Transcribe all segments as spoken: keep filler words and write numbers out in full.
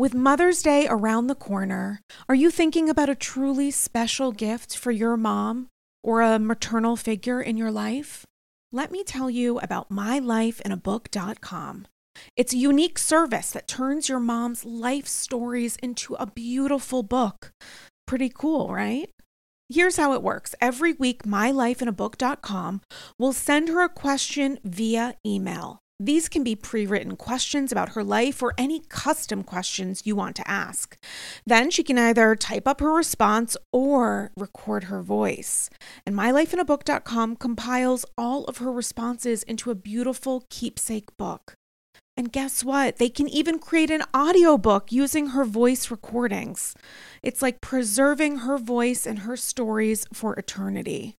With Mother's Day around the corner, are you thinking about a truly special gift for your mom or a maternal figure in your life? Let me tell you about my life in a book dot com. It's a unique service that turns your mom's life stories into a beautiful book. Pretty cool, right? Here's how it works. Every week, my life in a book dot com will send her a question via email. These can be pre-written questions about her life or any custom questions you want to ask. Then she can either type up her response or record her voice. And my life in a book dot com compiles all of her responses into a beautiful keepsake book. And guess what? They can even create an audiobook using her voice recordings. It's like preserving her voice and her stories for eternity.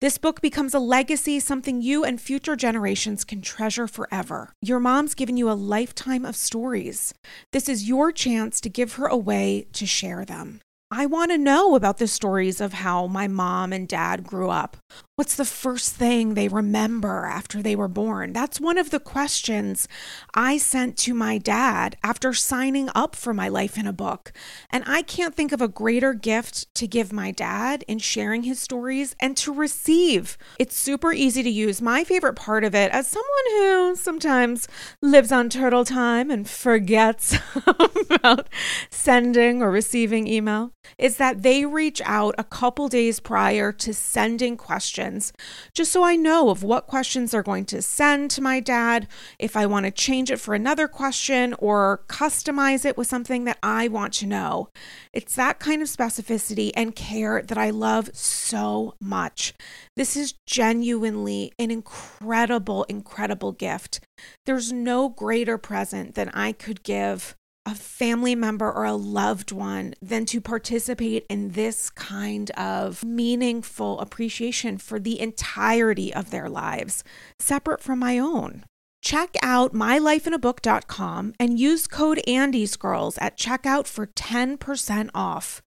This book becomes a legacy, something you and future generations can treasure forever. Your mom's given you a lifetime of stories. This is your chance to give her a way to share them. I want to know about the stories of how my mom and dad grew up. What's the first thing they remember after they were born? That's one of the questions I sent to my dad after signing up for My Life in a Book. And I can't think of a greater gift to give my dad in sharing his stories and to receive. It's super easy to use. My favorite part of it, as someone who sometimes lives on turtle time and forgets about sending or receiving email, is that they reach out a couple days prior to sending questions, just so I know of what questions they're going to send to my dad, if I want to change it for another question or customize it with something that I want to know. It's that kind of specificity and care that I love so much. This is genuinely an incredible, incredible gift. There's no greater present than I could give a family member or a loved one than to participate in this kind of meaningful appreciation for the entirety of their lives, separate from my own. Check out my life in a book dot com and use code Andy's Girls at checkout for ten percent off.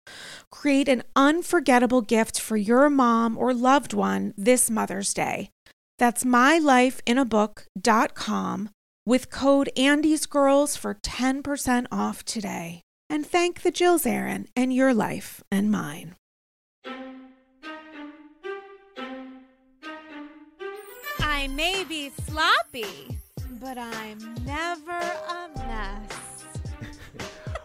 Create an unforgettable gift for your mom or loved one this Mother's Day. That's my life in a book dot com. with code Andy's Girls for ten percent off today. And thank the Jills, Aaron, and your life and mine. I may be sloppy, but I'm never a mess.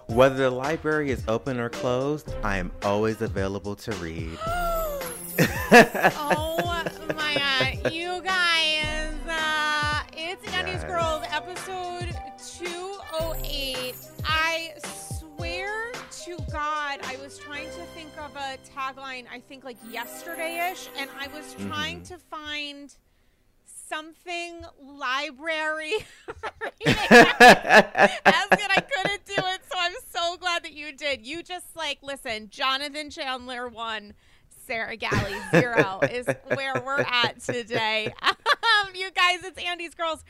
Whether the library is open or closed, I am always available to read. Oh my God, you guys. Uh, it's Andy's Girls, episode two oh eight. I swear to God, I was trying to think of a tagline, I think like yesterday-ish, and I was trying mm-hmm. to find something library that's good. I couldn't do it, so I'm so glad that you did. You just like, listen, Jonathan Chandler won. Sarah Galley, zero is where we're at today. Um, you guys, it's Andy's Girls.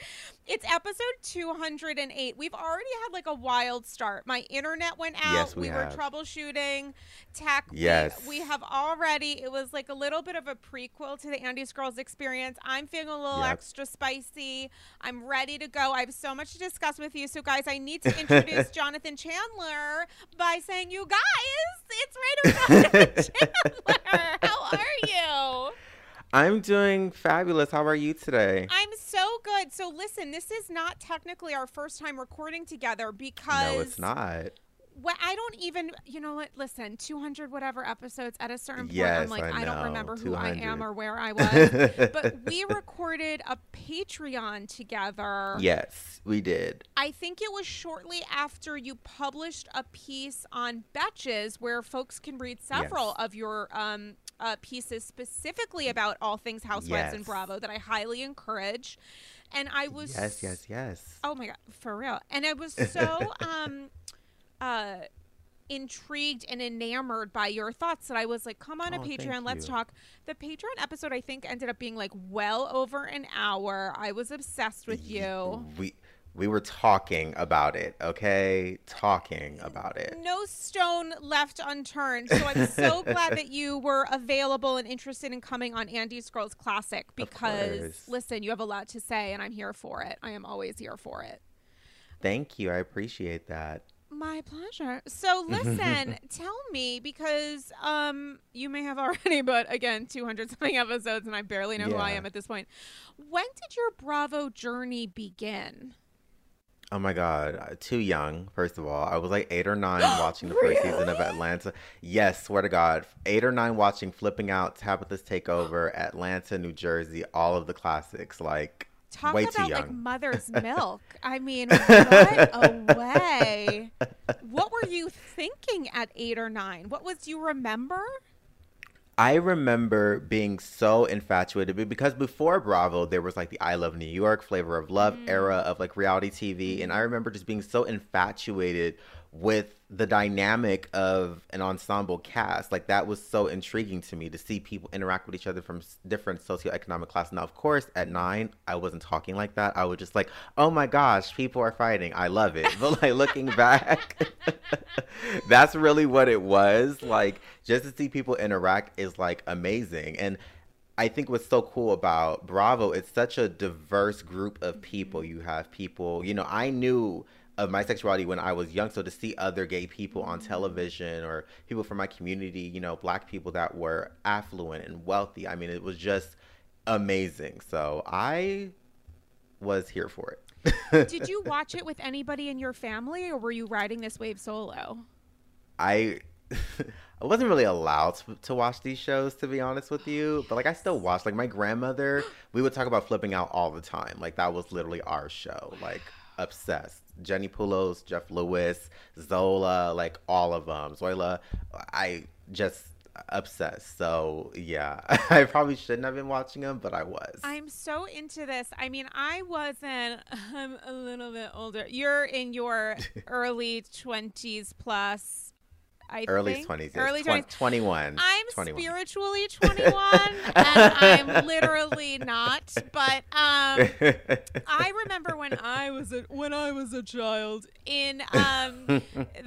It's episode two oh eight. We've already had like a wild start. My internet went out. Yes, we we have. were troubleshooting tech. Yes. We, we have already. It was like a little bit of a prequel to the Andy's Girls experience. I'm feeling a little yep. extra spicy. I'm ready to go. I have so much to discuss with you. So, guys, I need to introduce Jonathan Chandler by saying, you guys, it's right around Chandler. How are you? I'm doing fabulous. How are you today? I'm so good. So listen, this is not technically our first time recording together because... No, it's not. Well, I don't even, you know what, listen, two hundred whatever episodes, at a certain point, yes, I'm like, I, I don't remember who I am or where I was. But we recorded a Patreon together. Yes, we did. I think it was shortly after you published a piece on Betches where folks can read several yes. of your um, uh, pieces specifically about all things Housewives yes. and Bravo that I highly encourage. And I was... Yes, yes, yes. Oh, my God, for real. And I was so... Um, uh intrigued and enamored by your thoughts that I was like, come on oh, a Patreon, let's talk. The Patreon episode I think ended up being like well over an hour. I was obsessed with you. We we were talking about it, okay? Talking about it. No stone left unturned. So I'm so glad that you were available and interested in coming on Andy's Girls Classic because listen, you have a lot to say and I'm here for it. I am always here for it. Thank you. I appreciate that. My pleasure. So listen, tell me, because um, you may have already, but again, two hundred something episodes, and I barely know yeah. who I am at this point. When did your Bravo journey begin? Oh my God, too young, first of all. I was like eight or nine watching the really? first season of Atlanta. Yes, swear to God. Eight or nine watching Flipping Out, Tabitha's Takeover, Atlanta, New Jersey, all of the classics, like... Talk Way about like mother's milk. I mean, what a way. What were you thinking at eight or nine? What was, do you remember? I remember being so infatuated because before Bravo, there was like the I Love New York, Flavor of Love mm. era of like reality T V. And I remember just being so infatuated with the dynamic of an ensemble cast. Like, that was so intriguing to me to see people interact with each other from different socioeconomic classes. Now, of course, at nine, I wasn't talking like that. I was just like, oh my gosh, people are fighting. I love it. But like looking back, that's really what it was. Like, just to see people interact is like amazing. And I think what's so cool about Bravo, it's such a diverse group of people. You have people, you know, I knew of my sexuality when I was young. So to see other gay people on television or people from my community, you know, Black people that were affluent and wealthy, I mean, it was just amazing. So I was here for it. Did you watch it with anybody in your family, or were you riding this wave solo? I... I wasn't really allowed to, to watch these shows, to be honest with you. But like, I still watched. Like, my grandmother, we would talk about Flipping Out all the time. Like, that was literally our show. Like, obsessed. Jenny Poulos, Jeff Lewis, Zola, like all of them. Zoila, I just obsessed. So yeah, I probably shouldn't have been watching them, but I was. I'm so into this. I mean, I wasn't. I'm a little bit older. You're in your early twenties plus. I early think. twenties, yes. Early twenties. twenty-one. I'm twenty-one. Spiritually twenty-one, and I'm literally not. But um, I remember when I was a, when I was a child in um,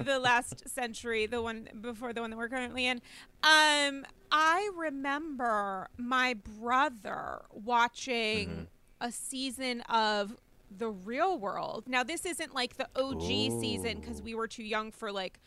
the last century, the one before the one that we're currently in. Um, I remember my brother watching mm-hmm. a season of The Real World. Now, this isn't like the O G Ooh. season, because we were too young for like.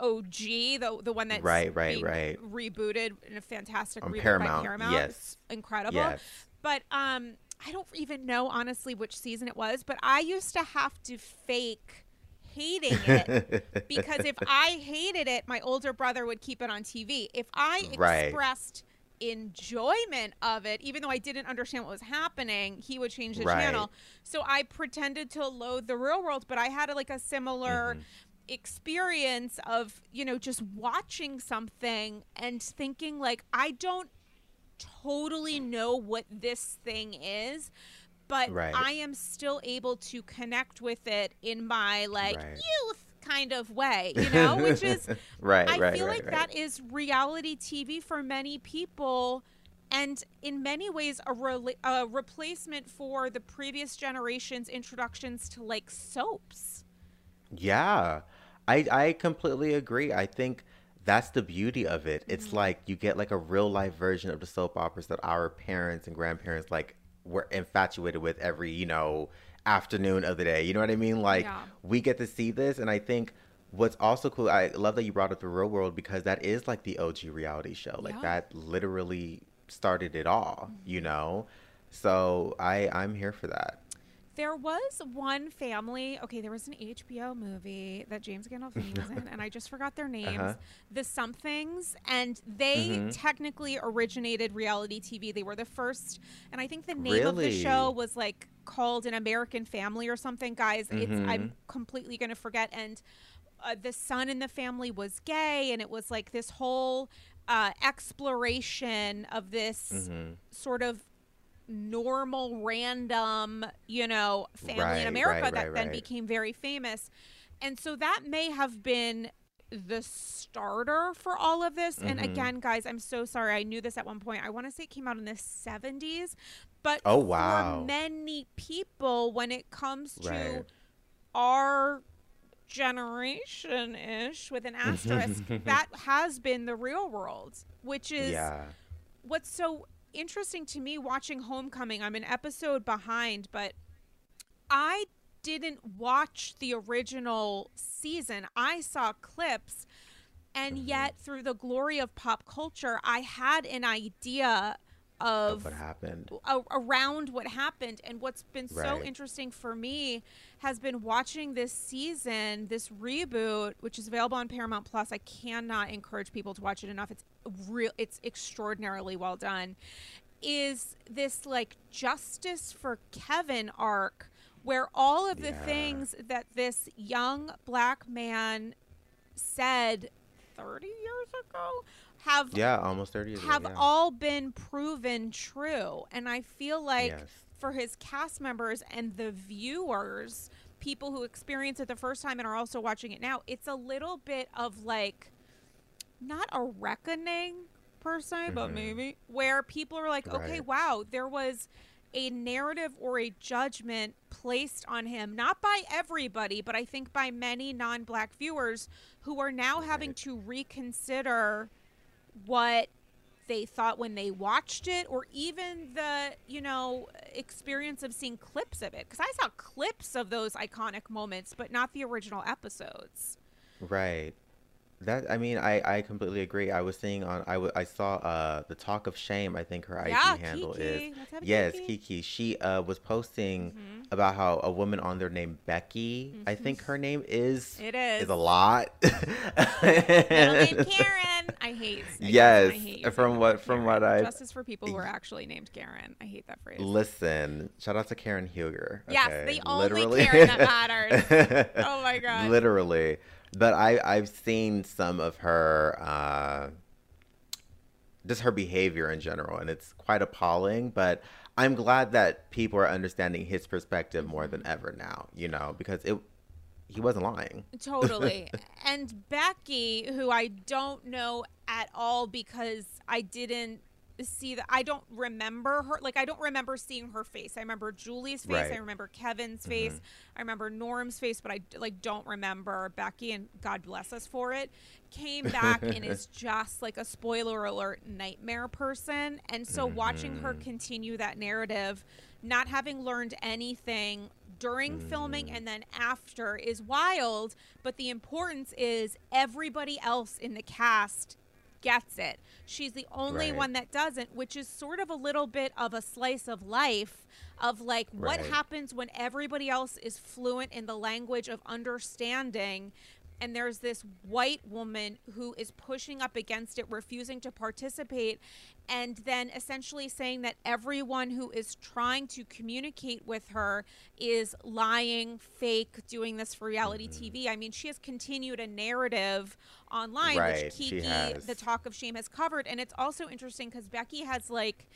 O G, the the one that's right, right, right. rebooted in a fantastic um, reboot Paramount. by Paramount. Yes. It's incredible. Yes. But um, I don't even know, honestly, which season it was. But I used to have to fake hating it because if I hated it, my older brother would keep it on T V. If I right. expressed enjoyment of it, even though I didn't understand what was happening, he would change the right. channel. So I pretended to loathe The Real World, but I had like a similar... Mm-hmm. experience of, you know, just watching something and thinking like, I don't totally know what this thing is, but right. I am still able to connect with it in my like right. youth kind of way, you know, which is right I right, feel right, like right. that is reality T V for many people, and in many ways a, re- a replacement for the previous generation's introductions to like soaps. Yeah, I I completely agree. I think that's the beauty of it. It's mm-hmm. like you get like a real life version of the soap operas that our parents and grandparents like were infatuated with every, you know, afternoon of the day. You know what I mean? Like yeah. we get to see this. And I think what's also cool, I love that you brought up The Real World, because that is like the O G reality show. Like yeah. that literally started it all, mm-hmm. you know? So I, I'm here for that. There was one family, okay, there was an H B O movie that James Gandolfini was in, and I just forgot their names, uh-huh. The Somethings, and they mm-hmm. technically originated reality T V. They were the first, and I think the name really? of the show was like called An American Family or something. Guys, mm-hmm. it's, I'm completely going to forget, and uh, the son in the family was gay, and it was like this whole uh, exploration of this mm-hmm. sort of normal, random, you know, family right, in America right, that right, then right. became very famous. And so that may have been the starter for all of this. Mm-hmm. And again, guys, I'm so sorry. I knew this at one point. I want to say it came out in the seventies. But oh, wow. for many people, when it comes to right. our generation-ish, with an asterisk, that has been The Real World, which is yeah. what's so interesting to me watching Homecoming. I'm an episode behind, but I didn't watch the original season. I saw clips, and mm-hmm. yet through the glory of pop culture, I had an idea of, of what happened a, around what happened. And what's been right. so interesting for me has been watching this season, this reboot, which is available on Paramount Plus. I cannot encourage people to watch it enough. It's real. It's extraordinarily well done. Is this like Justice for Kevin arc, where all of the yeah. things that this young black man said thirty years ago have yeah almost thirty years have ago, yeah. all been proven true. And I feel like yes. for his cast members and the viewers, people who experience it the first time and are also watching it now, it's a little bit of like not a reckoning per se, mm-hmm. but maybe where people are like, okay, right. wow, there was a narrative or a judgment placed on him, not by everybody, but I think by many non-black viewers who are now right. having to reconsider what they thought when they watched it, or even the, you know, experience of seeing clips of it. Because I saw clips of those iconic moments, but not the original episodes. Right. That, I mean, I, I completely agree. I was seeing on, I, w- I saw uh, the Talk of Shame, I think her I G yeah, handle Kiki. is. Yes, Kiki. Kiki. She uh, was posting mm-hmm. about how a woman on there named Becky, mm-hmm. I think her name is. It is. Is a lot. Middle name Karen. I hate. I yes. I hate from what, from what I. Justice for people who are actually named Karen. I hate that phrase. Listen, shout out to Karen Huger. Okay? Yes, the only Literally. Karen that matters. Oh my God. Literally. But I, I've seen some of her, uh, just her behavior in general, and it's quite appalling. But I'm glad that people are understanding his perspective more than ever now, you know, because it he wasn't lying. Totally. And Becky, who I don't know at all because I didn't see that. I don't remember her. Like, I don't remember seeing her face. I remember Julie's face. Right. I remember Kevin's mm-hmm. face. I remember Norm's face, but I like don't remember Becky, and God bless us for it. Came back and is just like a spoiler alert nightmare person. And so mm-hmm. watching her continue that narrative, not having learned anything during mm. filming and then after, is wild. But the importance is everybody else in the cast gets it. She's the only right. one that doesn't, which is sort of a little bit of a slice of life of like right. what happens when everybody else is fluent in the language of understanding, and there's this white woman who is pushing up against it, refusing to participate, and then essentially saying that everyone who is trying to communicate with her is lying, fake, doing this for reality mm-hmm. T V. I mean, she has continued a narrative online, right, which Kiki, the Talk of Shame, has covered. And it's also interesting because Becky has like,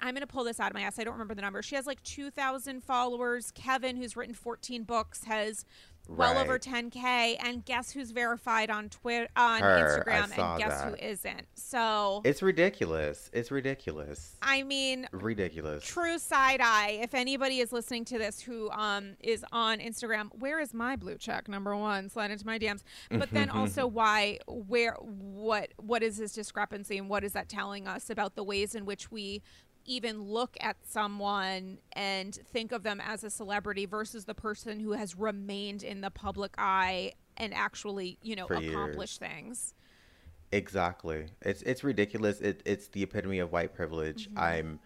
I'm going to pull this out of my ass, I don't remember the number. She has like two thousand followers. Kevin, who's written fourteen books, has well right. over ten K, and guess who's verified on Twitter, on Her, Instagram, and guess that. who isn't. So it's ridiculous. It's ridiculous. I mean, ridiculous. True side eye. If anybody is listening to this who um is on Instagram, where is my blue check? Number one, slide into my D Ms. But then also, why? Where? What? What is this discrepancy, and what is that telling us about the ways in which we even look at someone and think of them as a celebrity versus the person who has remained in the public eye and actually, you know, accomplish things? Exactly. It's it's ridiculous. It, it's the epitome of white privilege. Mm-hmm. I'm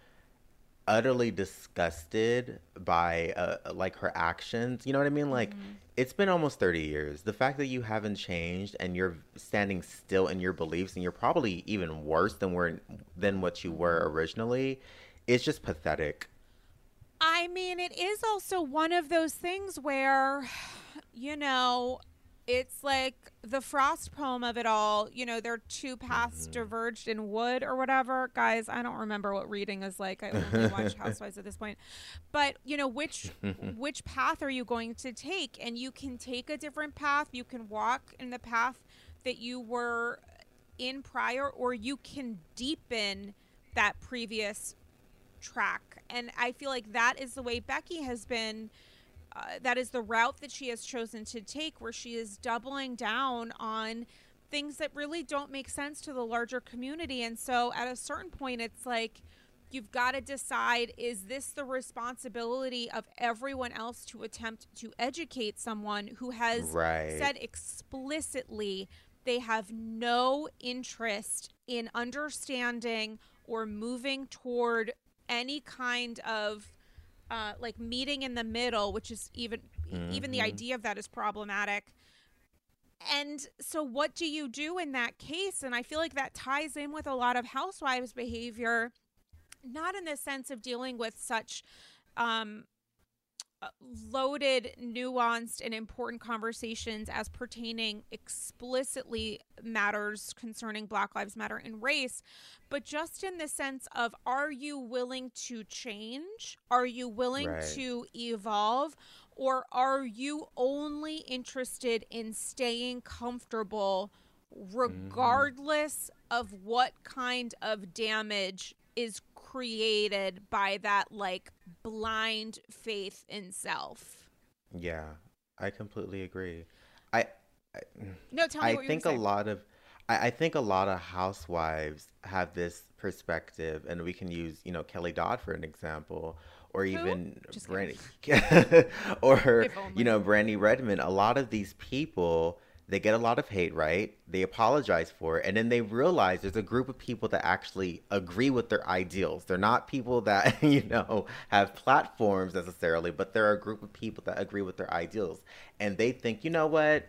utterly disgusted by uh, like her actions. You know what I mean? Like mm-hmm. it's been almost thirty years. The fact that you haven't changed and you're standing still in your beliefs, and you're probably even worse than were than what you were originally, it's just pathetic. I mean, it is also one of those things where, you know, it's like the Frost poem of it all. You know, their two paths mm-hmm. diverged in wood or whatever. Guys, I don't remember what reading is like. I only watch Housewives at this point. But, you know, which which path are you going to take? And you can take a different path. You can walk in the path that you were in prior, or you can deepen that previous track. And I feel like that is the way Becky has been. Uh, that is the route that she has chosen to take, where she is doubling down on things that really don't make sense to the larger community. And so at a certain point, it's like You've got to decide, is this the responsibility of everyone else to attempt to educate someone who has right. said explicitly they have no interest in understanding or moving toward any kind of uh, like meeting in the middle, which is even mm-hmm. even the idea of that is problematic. And so what do you do in that case? And I feel like that ties in with a lot of housewives behavior, not in the sense of dealing with such um, loaded, nuanced, and important conversations as pertaining explicitly matters concerning Black Lives Matter and race, but just in the sense of, are you willing to change? Are you willing right. to evolve? Or are you only interested in staying comfortable regardless mm-hmm. of what kind of damage is created by that, like, blind faith in self? Yeah, I completely agree. I, I No, tell me I what think you're a lot of I, I think a lot of housewives have this perspective, and we can use, you know, Kelly Dodd for an example. Or Who? even Brandi, or, you know, Brandi Redmond. A lot of these people, they get a lot of hate, right? They apologize for it. And then they realize there's a group of people that actually agree with their ideals. They're not people that, you know, have platforms necessarily, but there are a group of people that agree with their ideals. And they think, you know what?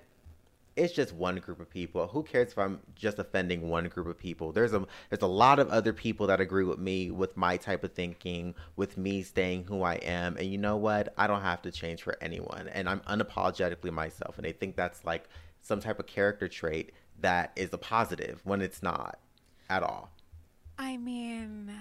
It's just one group of people. Who cares if I'm just offending one group of people? There's a there's a lot of other people that agree with me, with my type of thinking, with me staying who I am. And you know what? I don't have to change for anyone. And I'm unapologetically myself. And they think that's like some type of character trait that is a positive when it's not at all. I mean,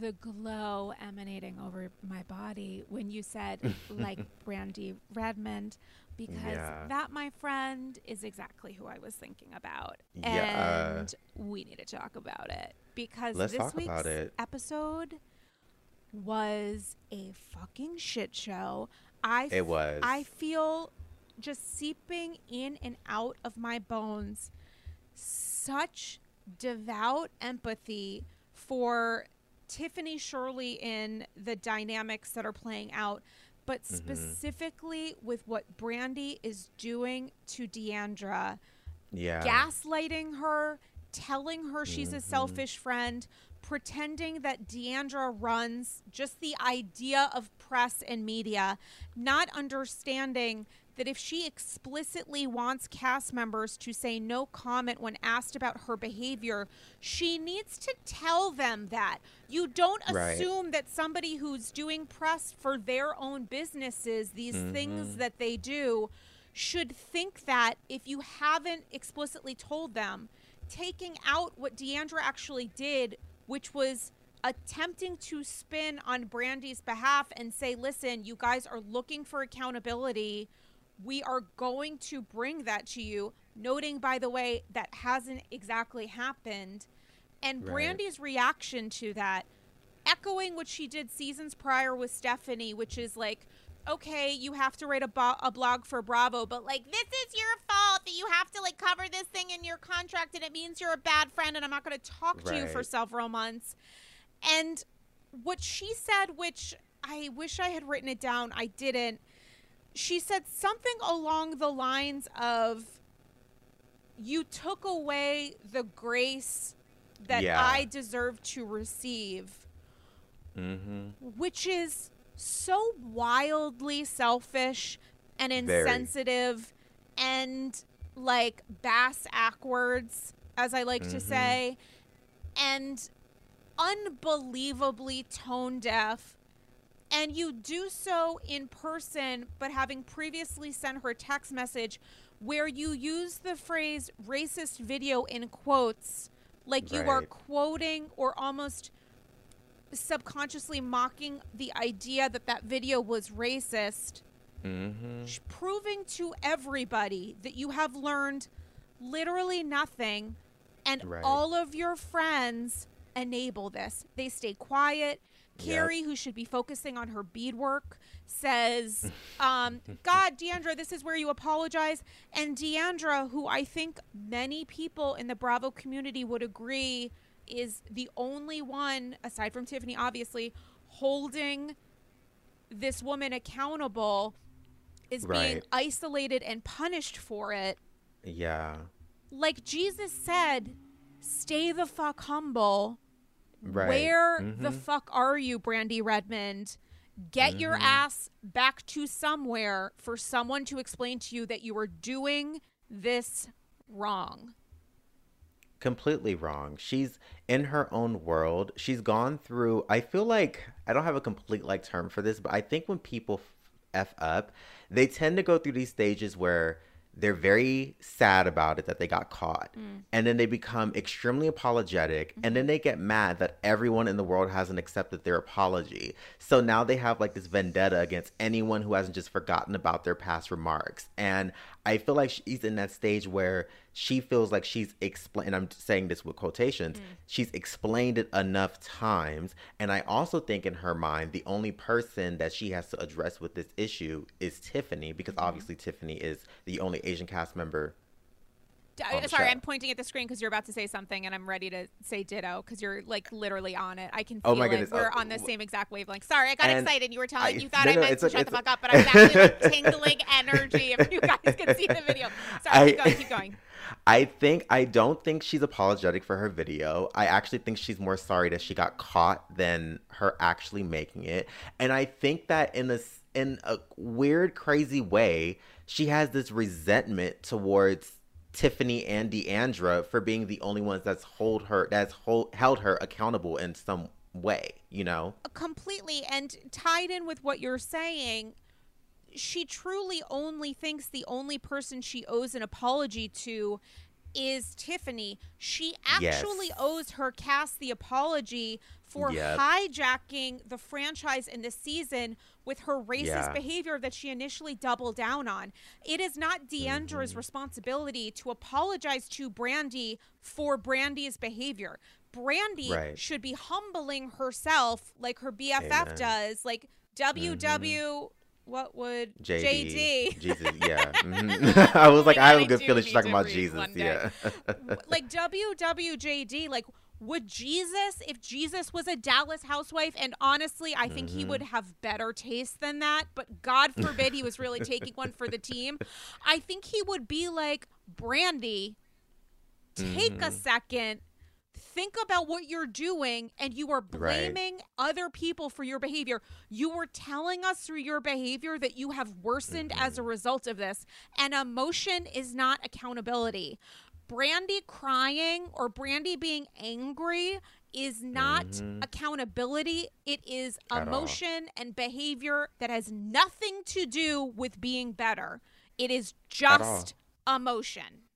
the glow emanating over my body when you said like Brandi Redmond, because yeah. that, my friend, is exactly who I was thinking about. Yeah. And we need to talk about it, because Let's this week's episode was a fucking shit show. I f- it was. I feel just seeping in and out of my bones such devout empathy for Tiffany Shirley in the dynamics that are playing out, but specifically mm-hmm. with what Brandi is doing to Deandra. Yeah. Gaslighting her, telling her she's mm-hmm. a selfish friend, pretending that Deandra runs just the idea of press and media, not understanding that if she explicitly wants cast members to say no comment when asked about her behavior, she needs to tell them that. You don't assume right. that somebody who's doing press for their own businesses, these mm-hmm. things that they do, should think that if you haven't explicitly told them. Taking out what Deandra actually did, which was attempting to spin on Brandi's behalf and say, listen, you guys are looking for accountability. We are going to bring that to you. Noting, by the way, that hasn't exactly happened. And Brandi's right. reaction to that, echoing what she did seasons prior with Stephanie, which is like, okay, you have to write a, bo- a blog for Bravo, but like, this is your fault that you have to like cover this thing in your contract, and it means you're a bad friend, and I'm not going to talk right. to you for several months. And what she said, which I wish I had written it down, I didn't. She said something along the lines of, you took away the grace that yeah. I deserve to receive, mm-hmm. which is so wildly selfish and insensitive Very. and like bass-ackwards, as I like mm-hmm. to say, and unbelievably tone deaf. And you do so in person, but having previously sent her a text message where you use the phrase racist video in quotes, like right. you are quoting or almost subconsciously mocking the idea that that video was racist, mm-hmm. proving to everybody that you have learned literally nothing, and right. all of your friends enable this. They stay quiet. Kary, yep. who should be focusing on her beadwork, says, um, God, Deandra, this is where you apologize. And Deandra, who I think many people in the Bravo community would agree is the only one, aside from Tiffany, obviously, holding this woman accountable, is right. being isolated and punished for it. Yeah. Like Jesus said, stay the fuck humble. Right. Where mm-hmm. the fuck are you, Brandi Redmond? Get mm-hmm. your ass back to somewhere for someone to explain to you that you are doing this wrong. Completely wrong. She's in her own world. She's gone through, I feel like, I don't have a complete like term for this, but I think when people F up, they tend to go through these stages where they're very sad about it that they got caught. Mm. And then they become extremely apologetic. Mm-hmm. And then they get mad that everyone in the world hasn't accepted their apology. So now they have like this vendetta against anyone who hasn't just forgotten about their past remarks. And I feel like she's in that stage where she feels like she's explained, and I'm saying this with quotations, mm. she's explained it enough times. And I also think in her mind, the only person that she has to address with this issue is Tiffany, because mm-hmm. obviously Tiffany is the only Asian cast member. D- sorry, show. I'm pointing at the screen because you're about to say something and I'm ready to say ditto because you're like literally on it. I can feel oh my it. Goodness. We're oh, on the same exact wavelength. Sorry, I got excited. You were telling I, you thought no, I meant no, to like, shut the fuck up, but I'm actually like tingling energy if you guys can see the video. Sorry, I, keep going, keep going. I think, I don't think she's apologetic for her video. I actually think she's more sorry that she got caught than her actually making it. And I think that in a, in a weird, crazy way, she has this resentment towards Tiffany and Deandra for being the only ones that's hold her that's hold, held her accountable in some way, you know? Completely. And tied in with what you're saying, she truly only thinks the only person she owes an apology to is Tiffany. She actually yes. owes her cast the apology for yep. hijacking the franchise in this season with her racist yeah. behavior that she initially doubled down on. It is not Deandra's mm-hmm. responsibility to apologize to Brandi for Brandi's behavior. Brandi right. should be humbling herself like her B F F Amen. Does. Like W W... Mm-hmm. What would J D? J D. Jesus, yeah. Mm-hmm. I was like, I have a good feeling she's talking about Jesus, yeah. Like W W J D, like would Jesus, if Jesus was a Dallas housewife, and honestly, I think mm-hmm. he would have better taste than that, but God forbid he was really taking one for the team. I think he would be like, Brandi, take mm-hmm. a second. Think about what you're doing, and you are blaming right. other people for your behavior. You were telling us through your behavior that you have worsened mm-hmm. as a result of this, and emotion is not accountability. Brandi crying or Brandi being angry is not mm-hmm. accountability. It is At emotion all. And behavior that has nothing to do with being better. It is just emotion.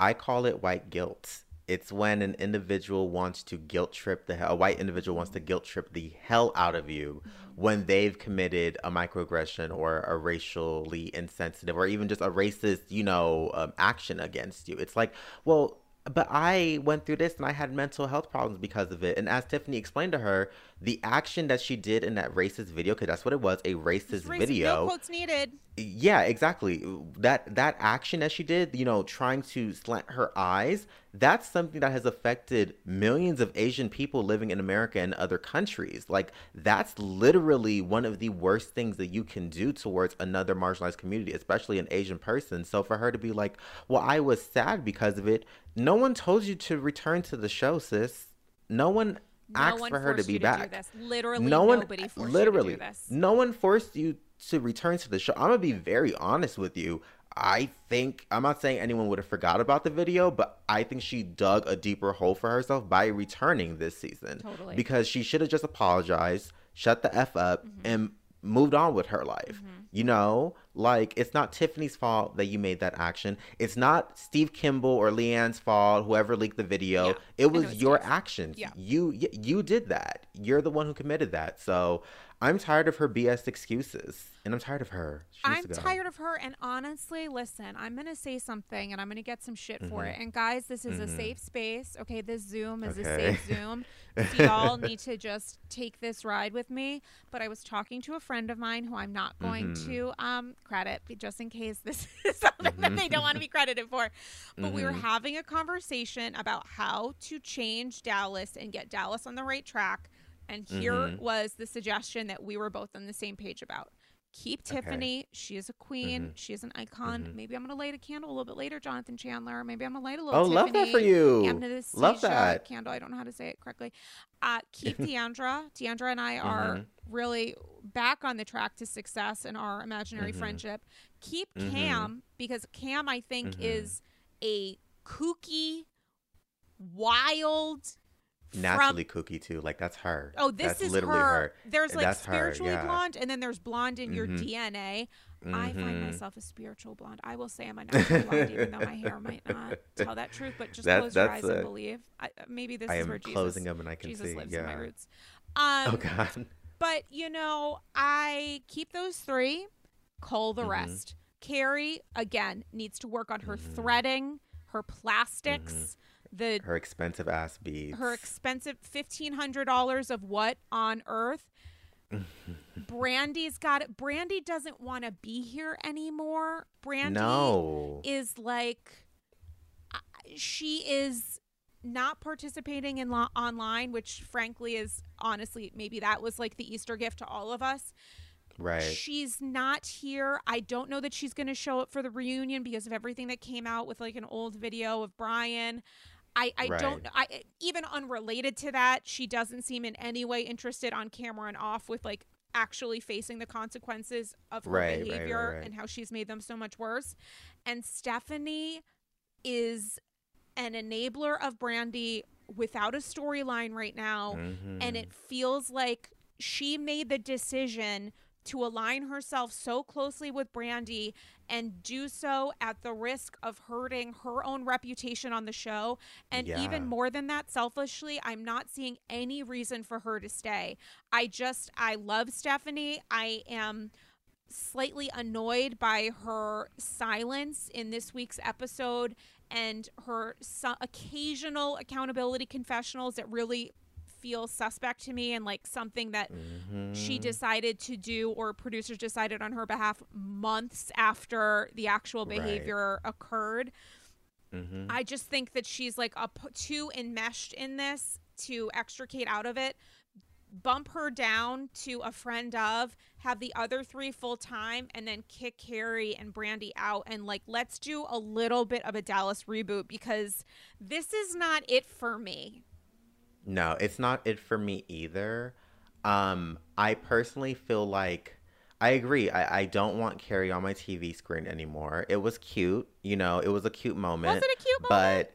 I call it white guilt. It's when an individual wants to guilt trip the hell, a white individual wants to guilt trip the hell out of you when they've committed a microaggression or a racially insensitive or even just a racist, you know, um, action against you. It's like, well, but I went through this and I had mental health problems because of it. And as Tiffany explained to her, the action that she did in that racist video, because that's what it was, a racist, racist video. No quotes needed. Yeah, exactly. That that action that she did, you know, trying to slant her eyes, that's something that has affected millions of Asian people living in America and other countries. Like, that's literally one of the worst things that you can do towards another marginalized community, especially an Asian person. So for her to be like, well, I was sad because of it. No one told you to return to the show, sis. No one... asked no for her to be back. To literally, no one, nobody forced literally, you to do this. No one forced you to return to the show. I'm going to be very honest with you. I think, I'm not saying anyone would have forgot about the video, but I think she dug a deeper hole for herself by returning this season. Totally. Because she should have just apologized, shut the F up, mm-hmm. and moved on with her life. Mm-hmm. You know, like, it's not Tiffany's fault that you made that action. It's not Steve Kimball or Leanne's fault, whoever leaked the video. Yeah, it was your actions. Yeah. You you did that. You're the one who committed that. So I'm tired of her B S excuses, and I'm tired of her. She I'm tired of her, and honestly, listen, I'm going to say something, and I'm going to get some shit mm-hmm. for it. And guys, this is mm-hmm. a safe space, okay? This Zoom is okay. a safe Zoom. So y'all need to just take this ride with me. But I was talking to a friend of mine who I'm not going mm-hmm. to um, credit, just in case this is something mm-hmm. that they don't want to be credited for. But mm-hmm. we were having a conversation about how to change Dallas and get Dallas on the right track. And here mm-hmm. was the suggestion that we were both on the same page about. Keep okay. Tiffany. She is a queen. Mm-hmm. She is an icon. Mm-hmm. Maybe I'm going to light a candle a little bit later, Jonathan Chandler. Maybe I'm going to light a little Tiffany. Oh, love that for you. Amnesty love that. Candle. I don't know how to say it correctly. Uh, keep Deandra. Deandra and I are mm-hmm. really back on the track to success in our imaginary mm-hmm. friendship. Keep mm-hmm. Cam, because Cam, I think, mm-hmm. is a kooky, wild, naturally from, kooky too, like that's her. Oh, this that's is literally her. her. There's like that's spiritually her, yeah. blonde, and then there's blonde in mm-hmm. your D N A. Mm-hmm. I find myself a spiritual blonde. I will say I'm a natural blonde, even though my hair might not tell that truth. But just that, close your eyes a, and believe. I, maybe this I is am where Jesus. Closing them, and I can Jesus see. Lives yeah. in my roots. Um, oh God. But you know, I keep those three. Cull the mm-hmm. rest. Kary again needs to work on her mm-hmm. threading, her plastics. Mm-hmm. The, her expensive ass beads. Her expensive fifteen hundred dollars of what on earth? Brandi's got it. Brandi doesn't want to be here anymore. Brandi no. is like, she is not participating in lo- online, which frankly is honestly, maybe that was like the Easter gift to all of us. Right. She's not here. I don't know that she's going to show up for the reunion because of everything that came out with like an old video of Brian. I, I right. don't I even unrelated to that, she doesn't seem in any way interested on camera and off with like actually facing the consequences of her right, behavior right, right, right. and how she's made them so much worse. And Stephanie is an enabler of Brandi without a storyline right now. Mm-hmm. And it feels like she made the decision to align herself so closely with Brandi and do so at the risk of hurting her own reputation on the show. And yeah. even more than that, selfishly, I'm not seeing any reason for her to stay. I just, I love Stephanie. I am slightly annoyed by her silence in this week's episode and her so- occasional accountability confessionals that really feels suspect to me and like something that mm-hmm. she decided to do or producers decided on her behalf months after the actual behavior right. occurred. Mm-hmm. I just think that she's like a, too enmeshed in this to extricate out of it. Bump her down to a friend of, have the other three full time, and then kick Kary and Brandi out. And like, let's do a little bit of a Dallas reboot because this is not it for me. No, it's not it for me either. Um, I personally feel like I agree. I, I don't want Kary on my T V screen anymore. It was cute. You know, it was a cute moment. Was it a cute moment?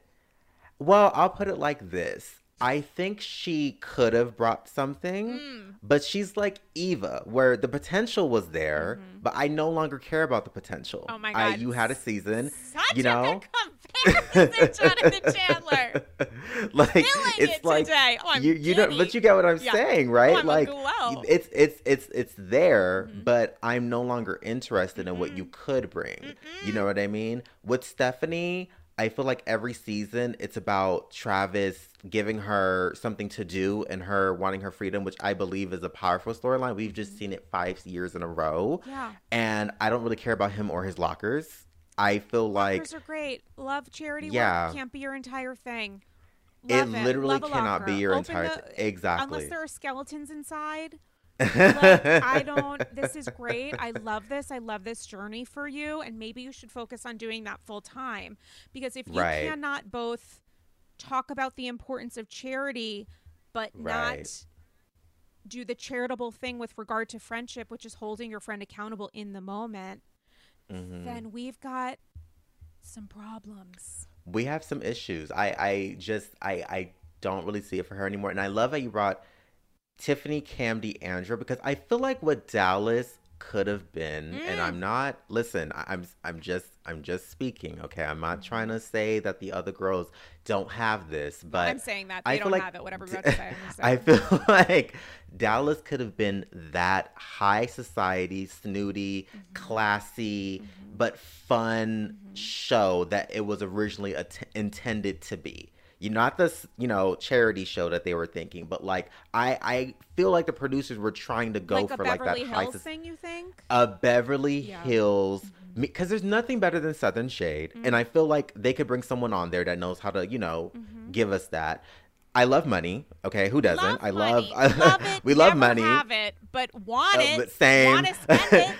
But, well, I'll put it like this. I think she could have brought something, mm. but she's like Eva, where the potential was there, mm-hmm. but I no longer care about the potential. Oh, my God. I, you had a season. Such you know? a good comparison, Jonathan Chandler. Like, Feeling it's it like, today. Oh, I'm you, you know, but you get what I'm yeah. saying, right? Oh, like, it's, it's, it's, it's there, mm-hmm. but I'm no longer interested mm-hmm. in what you could bring. Mm-hmm. You know what I mean? With Stephanie, I feel like every season it's about Travis giving her something to do and her wanting her freedom, which I believe is a powerful storyline. We've just mm-hmm. seen it five years in a row. Yeah. And I don't really care about him or his lockers. I feel like lockers are great. Love charity yeah. work can't be your entire thing. Love it, it literally Love cannot be your Open entire the, thing. Exactly. Unless there are skeletons inside. Like, I don't, this is great. I love this. I love this journey for you. And maybe you should focus on doing that full time. Because if you right. cannot both talk about the importance of charity, but right. not do the charitable thing with regard to friendship, which is holding your friend accountable in the moment, mm-hmm. then we've got some problems. We have some issues. I, I just, I, I don't really see it for her anymore. And I love how you brought Tiffany, Cam, Deandra, because I feel like with Dallas, could have been. Mm. And I'm not, listen, I'm I'm just I'm just speaking, okay? I'm not trying to say that the other girls don't have this, but I'm saying that they I don't like, have it, whatever we're about to say. So. I feel like Dallas could have been that high society, snooty, mm-hmm. classy, mm-hmm. but fun mm-hmm. show that it was originally at- intended to be. You not this, you know, charity show that they were thinking, but like I, I feel like the producers were trying to go like for like that high thing. You think a Beverly yeah. Hills, because mm-hmm. there's nothing better than Southern Shade, mm-hmm. and I feel like they could bring someone on there that knows how to, you know, mm-hmm. give us that. I love money. Okay, who doesn't? Love I love. I love it, we love money. Have it, but want it. Uh, but same. Want to spend it.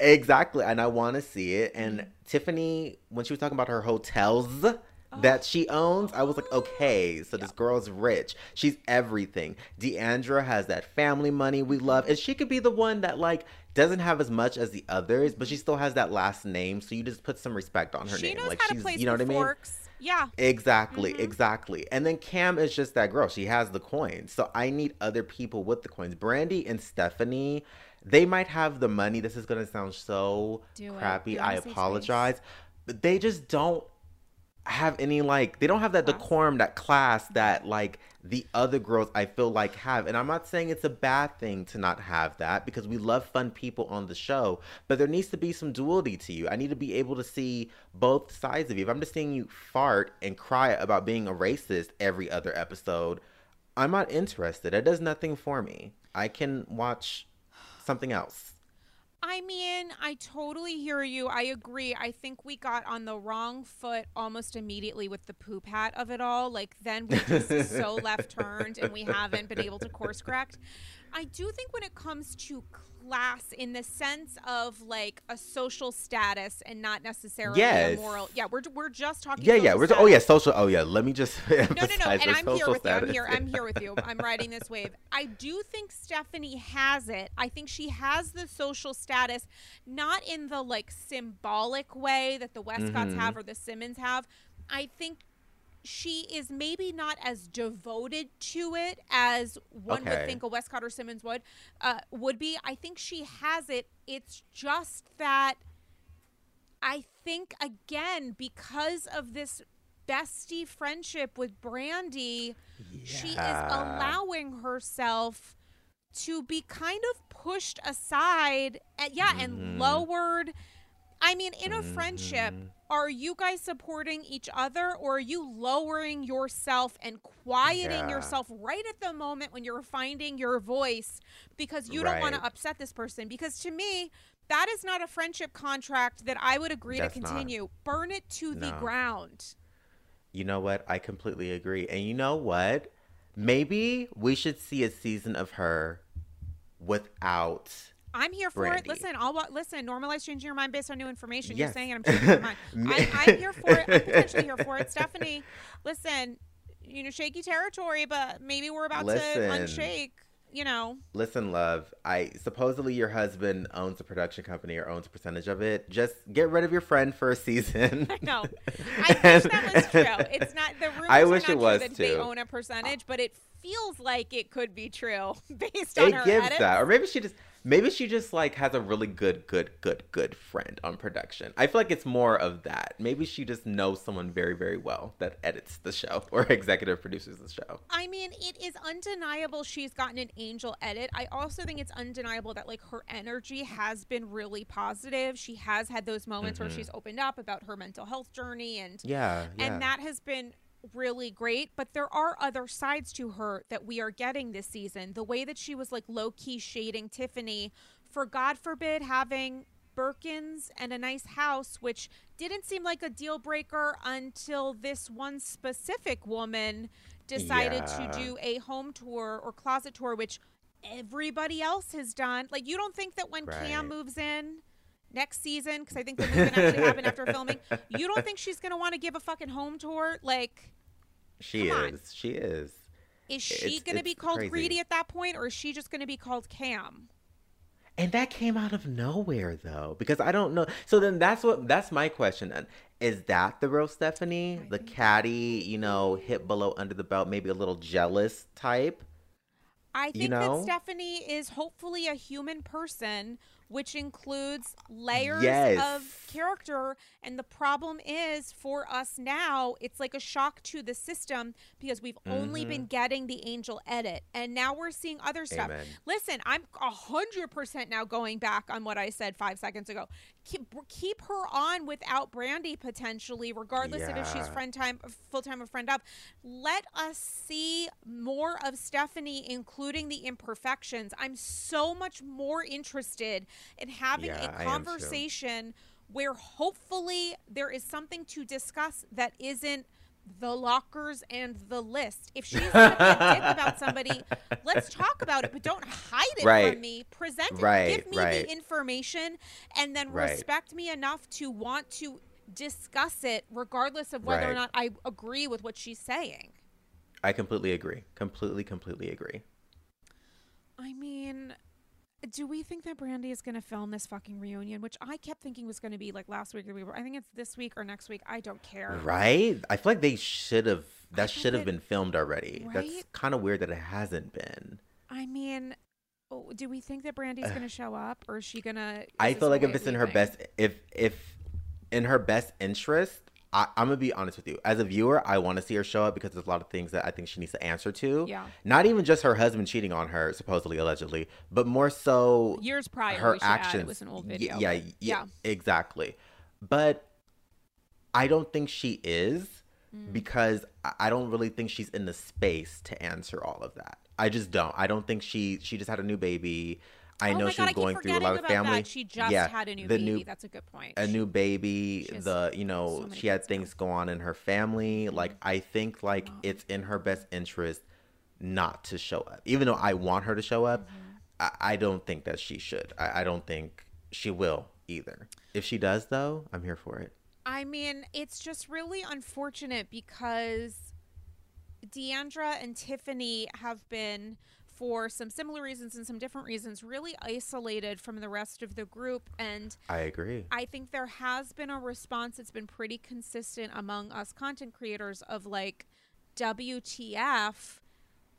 Exactly, and I want to see it. And mm-hmm. Tiffany, when she was talking about her hotels that she owns, I was like, okay, so yeah. this girl's rich. She's everything. Deandra has that family money we love. And she could be the one that, like, doesn't have as much as the others, but she still has that last name. So you just put some respect on her she name. She knows like, how she's, to place you know the what I mean? Forks. Yeah. Exactly. Mm-hmm. Exactly. And then Cam is just that girl. She has the coins. So I need other people with the coins. Brandi and Stephanie, they might have the money. This is going to sound so Do crappy. I apologize. Space. But they just don't have any, like, they don't have that decorum, that class that, like, the other girls I feel like have. And I'm not saying it's a bad thing to not have that, because we love fun people on the show, but there needs to be some duality to you. I need to be able to see both sides of you. If I'm just seeing you fart and cry about being a racist every other episode, I'm not interested. It does nothing for me. I can watch something else. I mean, I totally hear you. I agree. I think we got on the wrong foot almost immediately with the poop hat of it all. Like, then we just so left-turned and we haven't been able to course correct. I do think when it comes to class in the sense of, like, a social status and not necessarily yes. a moral. Yeah, we're we're just talking Yeah, yeah. We're t- oh, yeah, social. Oh, yeah. Let me just No, no, no. And I'm here with status. you. I'm here. I'm here with you. I'm riding this wave. I do think Stephanie has it. I think she has the social status, not in the, like, symbolic way that the Westcotts mm-hmm. have or the Simmons have. I think she is maybe not as devoted to it as one okay. would think a Westcott or Simmons would uh, would be. I think she has it. It's just that I think, again, because of this bestie friendship with Brandi, yeah. she is allowing herself to be kind of pushed aside, and, yeah, mm-hmm. and lowered. I mean, in a mm-hmm. friendship, are you guys supporting each other, or are you lowering yourself and quieting yeah. yourself right at the moment when you're finding your voice because you right. don't want to upset this person? Because to me, that is not a friendship contract that I would agree That's to continue. Not. Burn it to no. the ground. You know what? I completely agree. And you know what? Maybe we should see a season of her without I'm here for Brandi. It. Listen, I'll listen. Normalize changing your mind based on new information. Yes. You're saying it. I'm changing your mind. I, I'm here for it. I'm potentially here for it. Stephanie, listen, you know, shaky territory, but maybe we're about listen. to unshake, you know. Listen, love, I supposedly your husband owns a production company or owns a percentage of it. Just get rid of your friend for a season. I know. I wish that was true. It's not the rumors I wish are not it was true that too. They own a percentage, but it feels like it could be true based on it her gives edits. That. Or maybe she just... Maybe she just, like, has a really good, good, good, good friend on production. I feel like it's more of that. Maybe she just knows someone very, very well that edits the show or executive produces the show. I mean, it is undeniable she's gotten an angel edit. I also think it's undeniable that, like, her energy has been really positive. She has had those moments mm-hmm. where she's opened up about her mental health journey. And, yeah, yeah. and that has been really great, but there are other sides to her that we are getting this season. The way that she was, like, low-key shading Tiffany for, God forbid, having Birkins and a nice house, which didn't seem like a deal breaker until this one specific woman decided yeah. to do a home tour or closet tour, which everybody else has done. Like, you don't think that when right. Cam moves in next season, because I think the movement actually happened after filming, you don't think she's going to want to give a fucking home tour? Like, she is. On. She is. Is she going to be called crazy. Greedy at that point, or is she just going to be called Cam? And that came out of nowhere, though, because I don't know. So then that's what that's my question. Is that the real Stephanie? The catty, you know, hip below under the belt, maybe a little jealous type? I think you know? that Stephanie is hopefully a human person which includes layers yes. of character. And the problem is for us now, it's like a shock to the system because we've mm-hmm. only been getting the Angel edit. And now we're seeing other stuff. Amen. Listen, I'm one hundred percent now going back on what I said five seconds ago. Keep, keep her on without Brandi potentially, regardless yeah. of if she's friend time, full-time or friend up. Let us see more of Stephanie, including the imperfections. I'm so much more interested in having yeah, a conversation where hopefully there is something to discuss that isn't the lockers and the list. If she's gonna be a dick about somebody, let's talk about it, but don't hide it right. from me. Present it, right. give me right. the information, and then right. respect me enough to want to discuss it regardless of whether right. or not I agree with what she's saying. I completely agree. Completely, completely agree. I mean, do we think that Brandi is going to film this fucking reunion, which I kept thinking was going to be like last week or the week? I think it's this week or next week. I don't care. Right? I feel like they should have. That should have been filmed already. Right? That's kind of weird that it hasn't been. I mean, oh, do we think that Brandi's going to show up, or is she going to? I feel like if it's in her best, if if in her best interest, I, I'm going to be honest with you. As a viewer, I want to see her show up because there's a lot of things that I think she needs to answer to. Yeah. Not even just her husband cheating on her, supposedly, allegedly, but more so years prior, her actions. It was an old video. Yeah, yeah, yeah, exactly. But I don't think she is mm. because I don't really think she's in the space to answer all of that. I just don't. I don't think she, she just had a new baby. I oh know she God, was going through a lot of family. That. She just yeah, had a new baby. New, That's a good point. A new baby. She the you know so she had things now. go on in her family. Mm-hmm. Like I think like oh. it's in her best interest not to show up, even though I want her to show up. Mm-hmm. I, I don't think that she should. I, I don't think she will either. If she does, though, I'm here for it. I mean, it's just really unfortunate because Deandra and Tiffany have been, for some similar reasons and some different reasons, really isolated from the rest of the group. And I agree. I think there has been a response that's been pretty consistent among us content creators of like, W T F.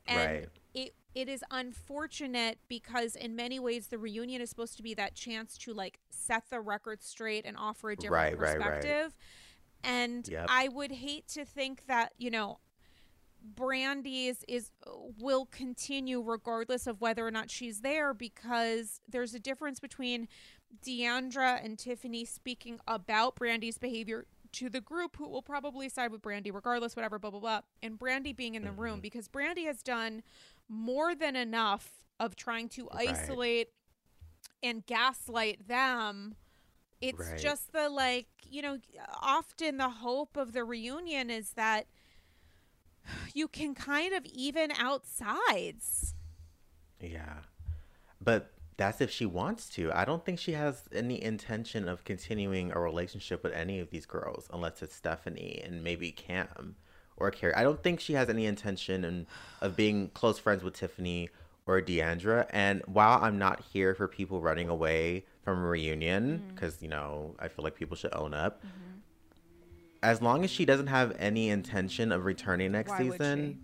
And right. it, it is unfortunate because in many ways the reunion is supposed to be that chance to like set the record straight and offer a different right, perspective. Right, right. And yep. I would hate to think that, you know, Brandi's is will continue regardless of whether or not she's there, because there's a difference between Deandra and Tiffany speaking about Brandi's behavior to the group, who will probably side with Brandi regardless, whatever, blah blah blah, and Brandi being in the mm-hmm. room, because Brandi has done more than enough of trying to right. isolate and gaslight them. It's right. just the like, you know, often the hope of the reunion is that you can kind of even out sides. Yeah. But that's if she wants to. I don't think she has any intention of continuing a relationship with any of these girls, unless it's Stephanie and maybe Cam or Kary. I don't think she has any intention in, of being close friends with Tiffany or Deandra. And while I'm not here for people running away from a reunion, because, mm-hmm. you know, I feel like people should own up. Mm-hmm. As long as she doesn't have any intention of returning next why season,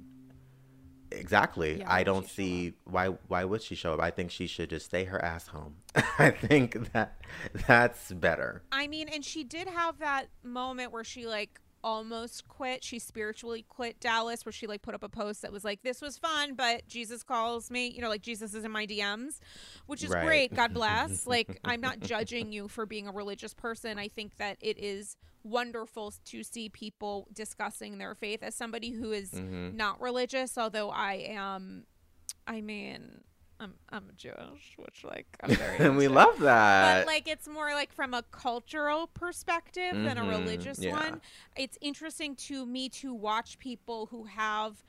exactly. Yeah, I don't see why. Why would she show up? I think she should just stay her ass home. I think that that's better. I mean, and she did have that moment where she like almost quit. She spiritually quit Dallas, where she like put up a post that was like, "This was fun, but Jesus calls me." You know, like Jesus is in my D Ms, which is right. great. God bless. Like, I'm not judging you for being a religious person. I think that it is wonderful to see people discussing their faith. As somebody who is mm-hmm. not religious, although I am, I mean, I'm I'm Jewish, which like I'm very and we love that. But like, it's more like from a cultural perspective mm-hmm. than a religious yeah. one. It's interesting to me to watch people who have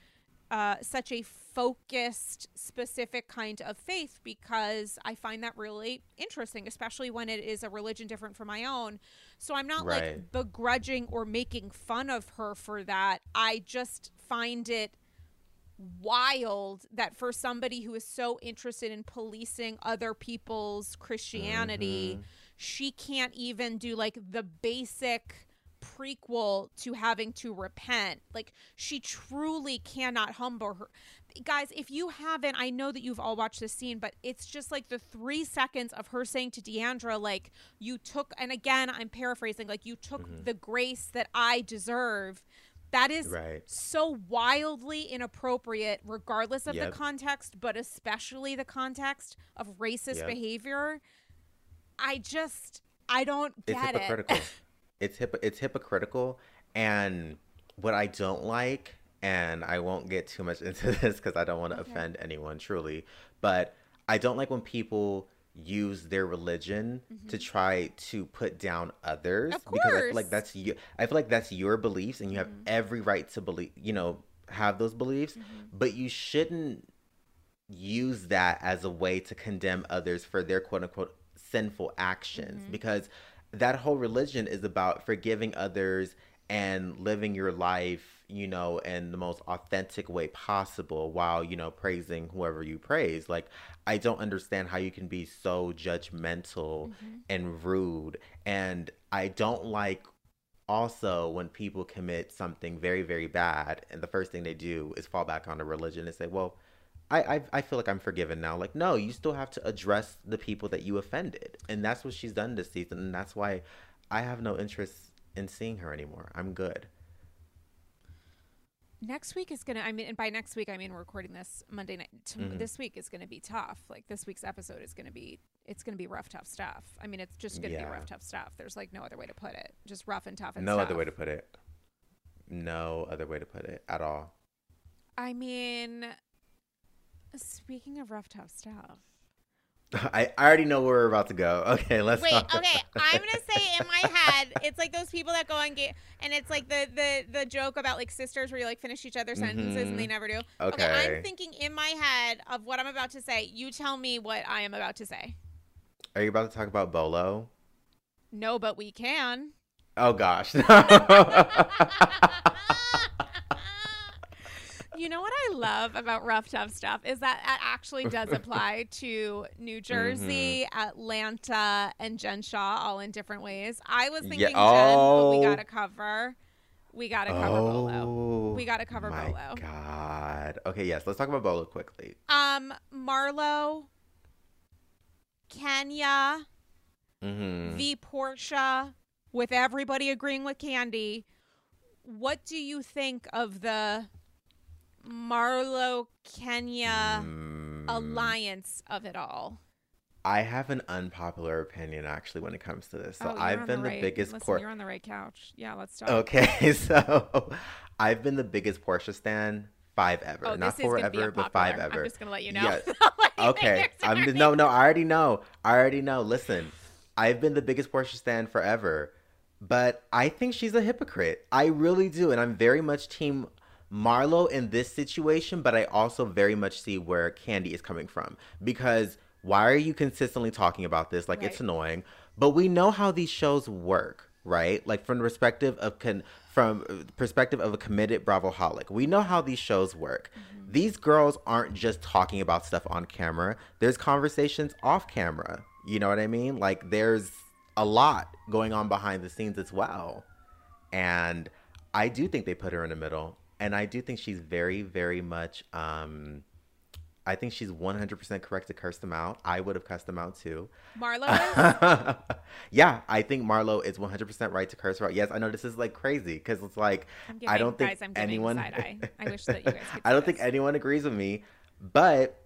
uh, such a focused, specific kind of faith, because I find that really interesting, especially when it is a religion different from my own. So I'm not right. like begrudging or making fun of her for that. I just find it wild that for somebody who is so interested in policing other people's Christianity, mm-hmm. she can't even do like the basic prequel to having to repent. Like, she truly cannot humble her. Guys, if you haven't, I know that you've all watched this scene, but it's just like the three seconds of her saying to Deandra, like, you took, and again, I'm paraphrasing, like, you took mm-hmm. the grace that I deserve. That is right. so wildly inappropriate, regardless of yep. the context, but especially the context of racist yep. behavior. I just, I don't get it's hypocritical. it. It's hip, it's hypocritical. And what I don't like, and I won't get too much into this because I don't want to okay. offend anyone, truly, but I don't like when people use their religion mm-hmm. to try to put down others, of course. Because I feel like that's you I feel like that's your beliefs, and you have mm-hmm. every right to believe, you know, have those beliefs, mm-hmm. but you shouldn't use that as a way to condemn others for their quote unquote sinful actions, mm-hmm. because that whole religion is about forgiving others and living your life, you know, in the most authentic way possible while, you know, praising whoever you praise. Like, I don't understand how you can be so judgmental mm-hmm. and rude. And I don't like also when people commit something very, very bad, and the first thing they do is fall back on the religion and say, well, I, I, I feel like I'm forgiven now. Like, no, you still have to address the people that you offended. And that's what she's done this season. And that's why I have no interest and seeing her anymore. I'm good. Next week is gonna, I mean, and by next week I mean we're recording this Monday night. T- mm-hmm. This week is gonna be tough. Like, this week's episode is gonna be, it's gonna be rough, tough stuff. I mean, it's just gonna yeah. be rough, tough stuff. There's like no other way to put it. Just rough and tough and no stuff. other way to put it. No other way to put it at all. I mean, speaking of rough, tough stuff. I already know where we're about to go. Okay, let's wait. Okay, I'm gonna say in my head, it's like those people that go on game, and it's like the the the joke about like sisters where you like finish each other's sentences mm-hmm. and they never do. Okay. Okay, I'm thinking in my head of what I'm about to say. You tell me what I am about to say. Are you about to talk about Bolo? No, but we can. Oh gosh. You know what I love about rough, tough stuff is that it actually does apply to New Jersey, mm-hmm. Atlanta, and Jen Shah, all in different ways. I was thinking yeah. oh. Jen, but we got to cover. We got to cover oh, Bolo. We got to cover my Bolo. God. Okay, yes. Let's talk about Bolo quickly. Um, Marlo, Kenya, mm-hmm. V. Porsha, with everybody agreeing with Kandi. What do you think of the Marlo Kenya mm. alliance of it all? I have an unpopular opinion actually when it comes to this. So oh, I've been the, right. the biggest Listen, por- you're on the right couch. Yeah, let's talk. Okay, so I've been the biggest Porsha stan five ever. Oh, Not four ever, but five ever. I'm just gonna let you know. Yes. okay. I'm no no, I already know. I already know. Listen, I've been the biggest Porsha stan forever, but I think she's a hypocrite. I really do, and I'm very much team Marlo in this situation, but I also very much see where Kandi is coming from, because why are you consistently talking about this? Like, right. it's annoying, but we know how these shows work, right? Like, from the perspective of con- from perspective of a committed Bravoholic, we know how these shows work. Mm-hmm. These girls aren't just talking about stuff on camera. There's conversations off camera. You know what I mean? Like, there's a lot going on behind the scenes as well. And I do think they put her in the middle. And I do think she's very, very much, um, I think she's one hundred percent correct to curse them out. I would have cussed them out too. Marlo is? Yeah, I think Marlo is one hundred percent right to curse her out. Yes, I know this is like crazy because it's like, giving, I don't think guys, I'm anyone, I wish that you guys could I don't this. think anyone agrees with me, but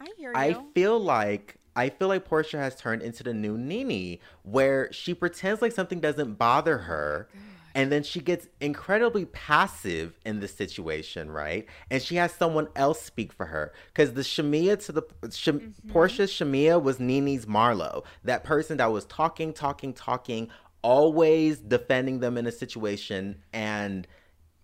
I, hear you. I feel like, I feel like Porsha has turned into the new NeNe, where she pretends like something doesn't bother her. And then she gets incredibly passive in this situation, right? And she has someone else speak for her. Because the Shamea to the Sh- mm-hmm. Porsha's Shamea was NeNe's Marlo. That person that was talking, talking, talking, always defending them in a situation. And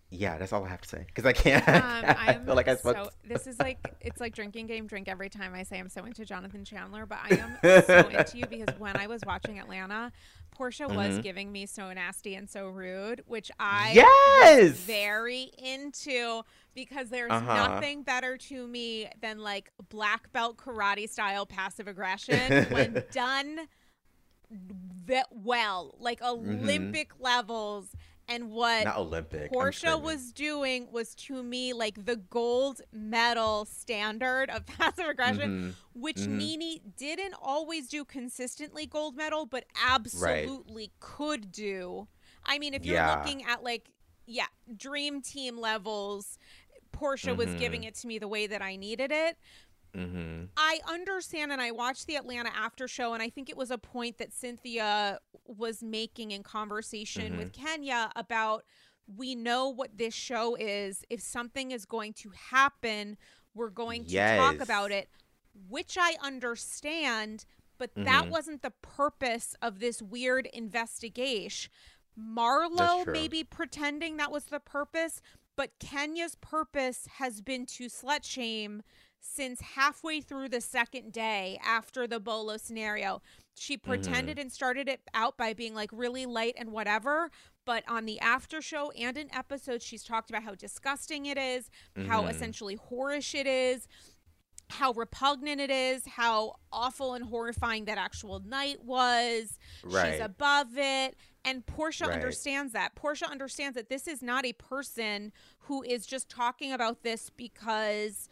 yeah, that's all I have to say. Because I can't. Um, I feel like I spoke. So, this is like, it's like drinking game drink every time I say I'm so into Jonathan Chandler. But I am so into you, because when I was watching Atlanta, Porsha mm-hmm. was giving me so nasty and so rude, which I yes! was very into, because there's uh-huh. nothing better to me than like black belt karate style passive aggression when done that well, like Olympic mm-hmm. levels And what Not Olympic. Porsha was doing was, to me, like the gold medal standard of passive aggression, mm-hmm. which mm-hmm. NeNe didn't always do consistently gold medal, but absolutely right. could do. I mean, if you're yeah. looking at like, yeah, dream team levels, Porsha mm-hmm. was giving it to me the way that I needed it. Mm-hmm. I understand, and I watched the Atlanta after show, and I think it was a point that Cynthia was making in conversation mm-hmm. with Kenya about, we know what this show is. If something is going to happen, we're going to yes. talk about it, which I understand, but mm-hmm. that wasn't the purpose of this weird investigation. Marlo maybe pretending that was the purpose, but Kenya's purpose has been to slut shame since halfway through the second day after the Bolo scenario. She pretended mm-hmm. and started it out by being like really light and whatever, but on the after show and in episodes, she's talked about how disgusting it is, mm-hmm. how essentially whorish it is, how repugnant it is, how awful and horrifying that actual night was. Right. She's above it. And Porsha right. understands that. Porsha understands that this is not a person who is just talking about this because,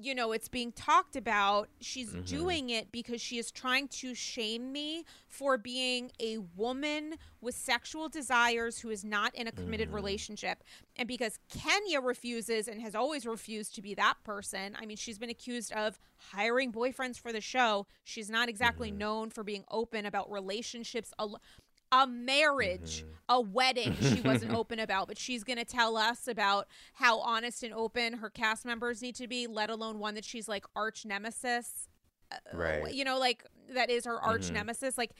you know, it's being talked about. She's mm-hmm. doing it because she is trying to shame me for being a woman with sexual desires who is not in a committed mm-hmm. relationship. And because Kenya refuses and has always refused to be that person. I mean, she's been accused of hiring boyfriends for the show. She's not exactly mm-hmm. known for being open about relationships. Al- A marriage, mm-hmm. a wedding she wasn't open about, but she's going to tell us about how honest and open her cast members need to be, let alone one that she's like arch nemesis. Right. Uh, you know, like that is her arch mm-hmm. nemesis. Like,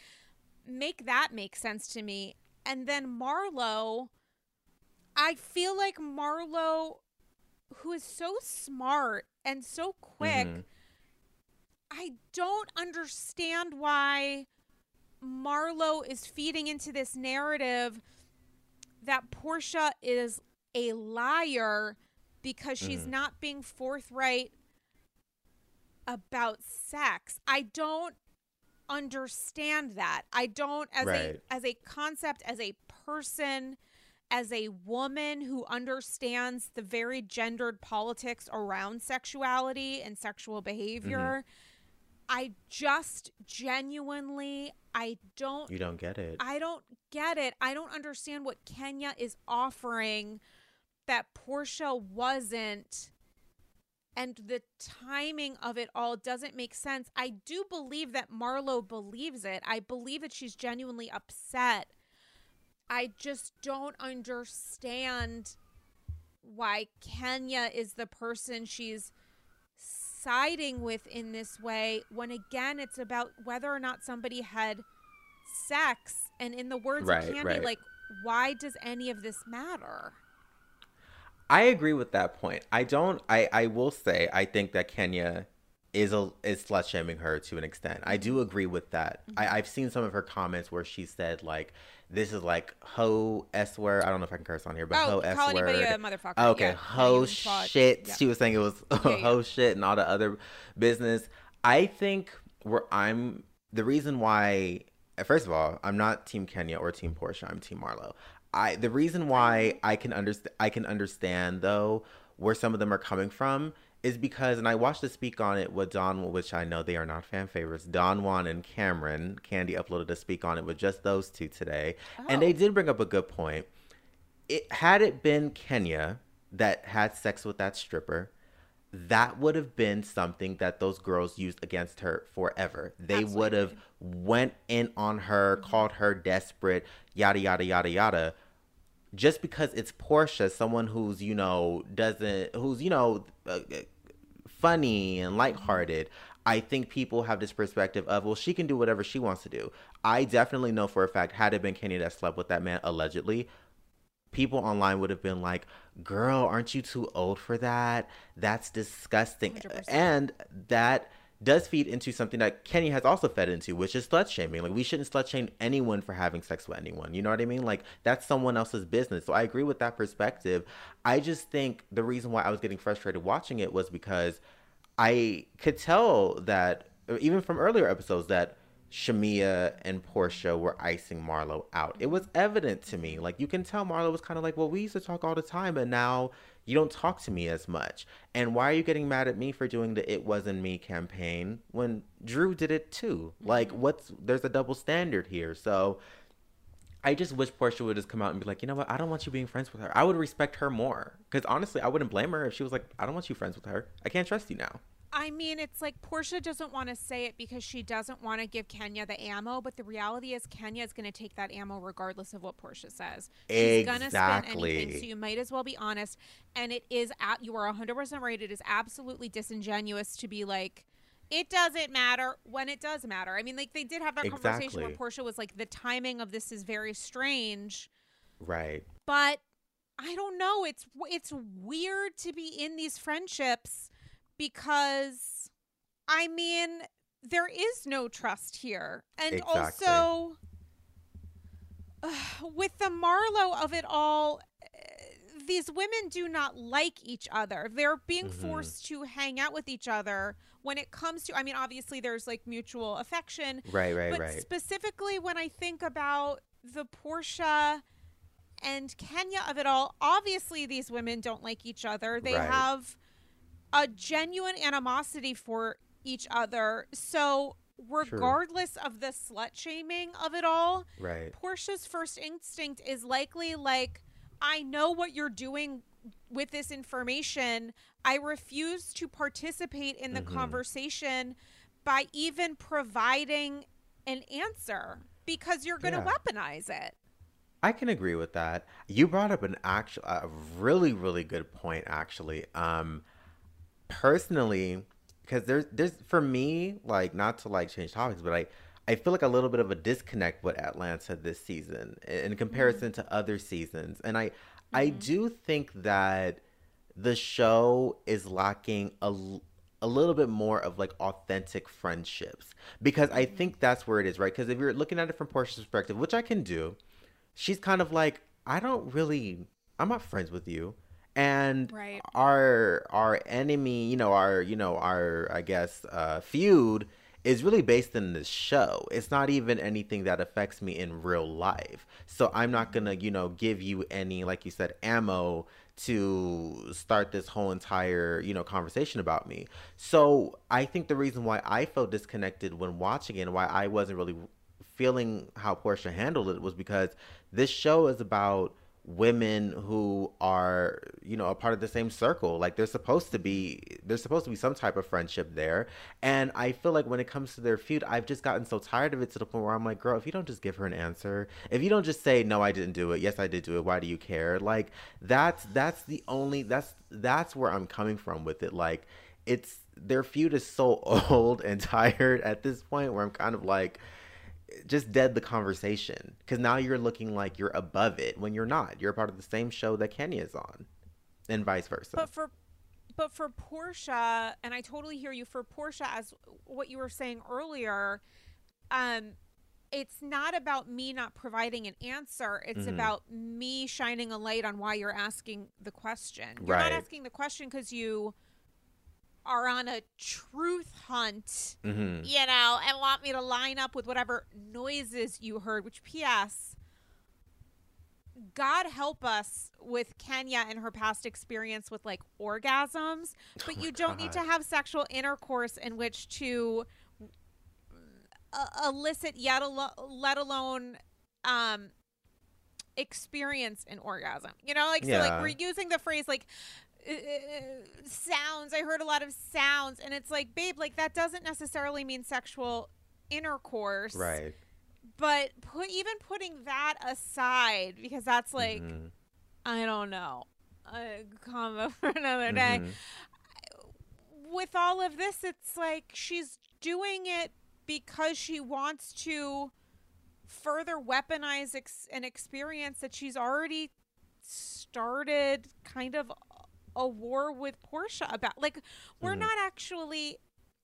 make that make sense to me. And then Marlo, I feel like Marlo, who is so smart and so quick, mm-hmm. I don't understand why Marlo is feeding into this narrative that Porsha is a liar because she's mm. not being forthright about sex. I don't understand that. I don't, as right. a as a concept, as a person, as a woman who understands the very gendered politics around sexuality and sexual behavior, mm-hmm. I just genuinely, I don't. You don't get it. I don't get it. I don't understand what Kenya is offering that Porsha wasn't. And the timing of it all doesn't make sense. I do believe that Marlo believes it. I believe that she's genuinely upset. I just don't understand why Kenya is the person she's siding with in this way, when again it's about whether or not somebody had sex, and in the words right, of Kandi, right. like, why does any of this matter? I agree with that point. I don't. I I will say I think that Kenya is a is slut shaming her to an extent. I do agree with that. Mm-hmm. I, I've seen some of her comments where she said like, "This is like ho s word." I don't know if I can curse on here, but oh, ho s word. Anybody a motherfucker. Oh, okay, yeah. ho shit. Yeah. She was saying it was yeah, ho yeah. shit and all the other business. I think where I'm the reason why. First of all, I'm not Team Kenya or Team Porsha. I'm Team Marlo. I the reason why I can understand. I can understand though where some of them are coming from is because, and I watched the Speak On It with Don, which I know they are not fan favorites, Don Juan and Cameron. Kandi uploaded a Speak On It with just those two today. Oh. And they did bring up a good point. It, had it been Kenya that had sex with that stripper, that would have been something that those girls used against her forever. They Absolutely. would have went in on her, mm-hmm. called her desperate, yada, yada, yada, yada. Just because it's Porsha, someone who's, you know, doesn't, who's, you know, uh, funny and lighthearted, I think people have this perspective of, well, she can do whatever she wants to do. I definitely know for a fact, had it been Kenya that slept with that man, allegedly, people online would have been like, girl, aren't you too old for that? That's disgusting. one hundred percent. And that does feed into something that Kenya has also fed into, which is slut shaming. Like, we shouldn't slut shame anyone for having sex with anyone. You know what I mean? Like, that's someone else's business. So I agree with that perspective. I just think the reason why I was getting frustrated watching it was because I could tell that, even from earlier episodes, that Shamea and Porsha were icing Marlo out. It was evident to me. Like, you can tell Marlo was kind of like, well, we used to talk all the time, and now you don't talk to me as much. And why are you getting mad at me for doing the It Wasn't Me campaign when Drew did it too? Like, what's, there's a double standard here. So I just wish Porsha would just come out and be like, you know what? I don't want you being friends with her. I would respect her more. Because honestly, I wouldn't blame her if she was like, I don't want you friends with her. I can't trust you now. I mean, it's like Porsha doesn't want to say it because she doesn't want to give Kenya the ammo. But the reality is Kenya is going to take that ammo regardless of what Porsha says. She's going to spin anything. So you might as well be honest. And it is, you are one hundred percent right. It is absolutely disingenuous to be like, it doesn't matter when it does matter. I mean, like, they did have that exactly. conversation where Porsha was like, the timing of this is very strange. Right. But I don't know. It's, it's weird to be in these friendships. Because, I mean, there is no trust here. And exactly. also, uh, with the Marlo of it all, uh, these women do not like each other. They're being mm-hmm. forced to hang out with each other when it comes to, I mean, obviously there's like mutual affection. Right, right, but right. But specifically when I think about the Porsha and Kenya of it all, obviously these women don't like each other. They right. have a genuine animosity for each other. So regardless True. Of the slut shaming of it all, right. Portia's first instinct is likely like, I know what you're doing with this information. I refuse to participate in the mm-hmm. conversation by even providing an answer because you're going to yeah. weaponize it. I can agree with that. You brought up an actual, a really, really good point, actually. Um, Personally, because there's, there's for me, like, not to like change topics, but I, I feel like a little bit of a disconnect with Atlanta this season in comparison mm-hmm. to other seasons. And I, mm-hmm. I do think that the show is lacking a, a little bit more of like authentic friendships, because I think that's where it is, right? Because if you're looking at it from Portia's perspective, which I can do, she's kind of like, I don't really, I'm not friends with you. And right. our our enemy, you know, our, you know, our, I guess, uh, feud is really based in this show. It's not even anything that affects me in real life. So I'm not going to, you know, give you any, like you said, ammo to start this whole entire, you know, conversation about me. So I think the reason why I felt disconnected when watching it and why I wasn't really feeling how Porsha handled it was because this show is about women who are, you know, a part of the same circle. Like, there's supposed to be there's supposed to be some type of friendship there. And I feel like when it comes to their feud, I've just gotten so tired of it to the point where I'm like, girl, if you don't just give her an answer, if you don't just say, no, I didn't do it, yes, I did do it, why do you care? Like, that's that's the only that's that's where I'm coming from with it. Like, it's, their feud is so old and tired at this point where I'm kind of like, just dead the conversation, because now you're looking like you're above it when you're not. You're a part of the same show that Kenya is on, and vice versa. But for, but for Porsha, and I totally hear you. For Porsha, as what you were saying earlier, um, it's not about me not providing an answer. It's mm-hmm. about me shining a light on why you're asking the question. You're right. not asking the question because you are on a truth hunt, mm-hmm. you know, and want me to line up with whatever noises you heard, which, P S, God help us with Kenya and her past experience with, like, orgasms, but oh you don't God. Need to have sexual intercourse in which to uh, elicit, yet al- let alone um, experience an orgasm. You know, like, yeah. so, like, we're using the phrase, like, Uh, sounds. I heard a lot of sounds, and it's like, babe, like, that doesn't necessarily mean sexual intercourse, right? But put, even putting that aside, because that's like, mm-hmm. I don't know, a combo for another day. Mm-hmm. With all of this, it's like she's doing it because she wants to further weaponize ex- an experience that she's already started, kind of. A war with Porsha about, like, we're mm-hmm. not actually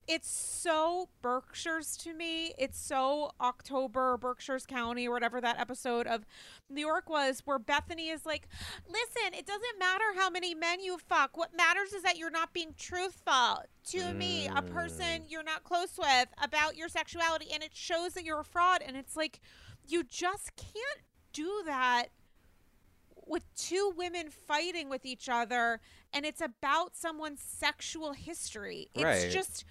it's so Berkshire's to me. It's so October, Berkshire's County, or whatever that episode of New York was, where Bethany is like, listen, it doesn't matter how many men you fuck. What matters is that you're not being truthful to mm. me, a person you're not close with, about your sexuality. And it shows that you're a fraud. And it's like, you just can't do that with two women fighting with each other. And it's about someone's sexual history. It's right. just...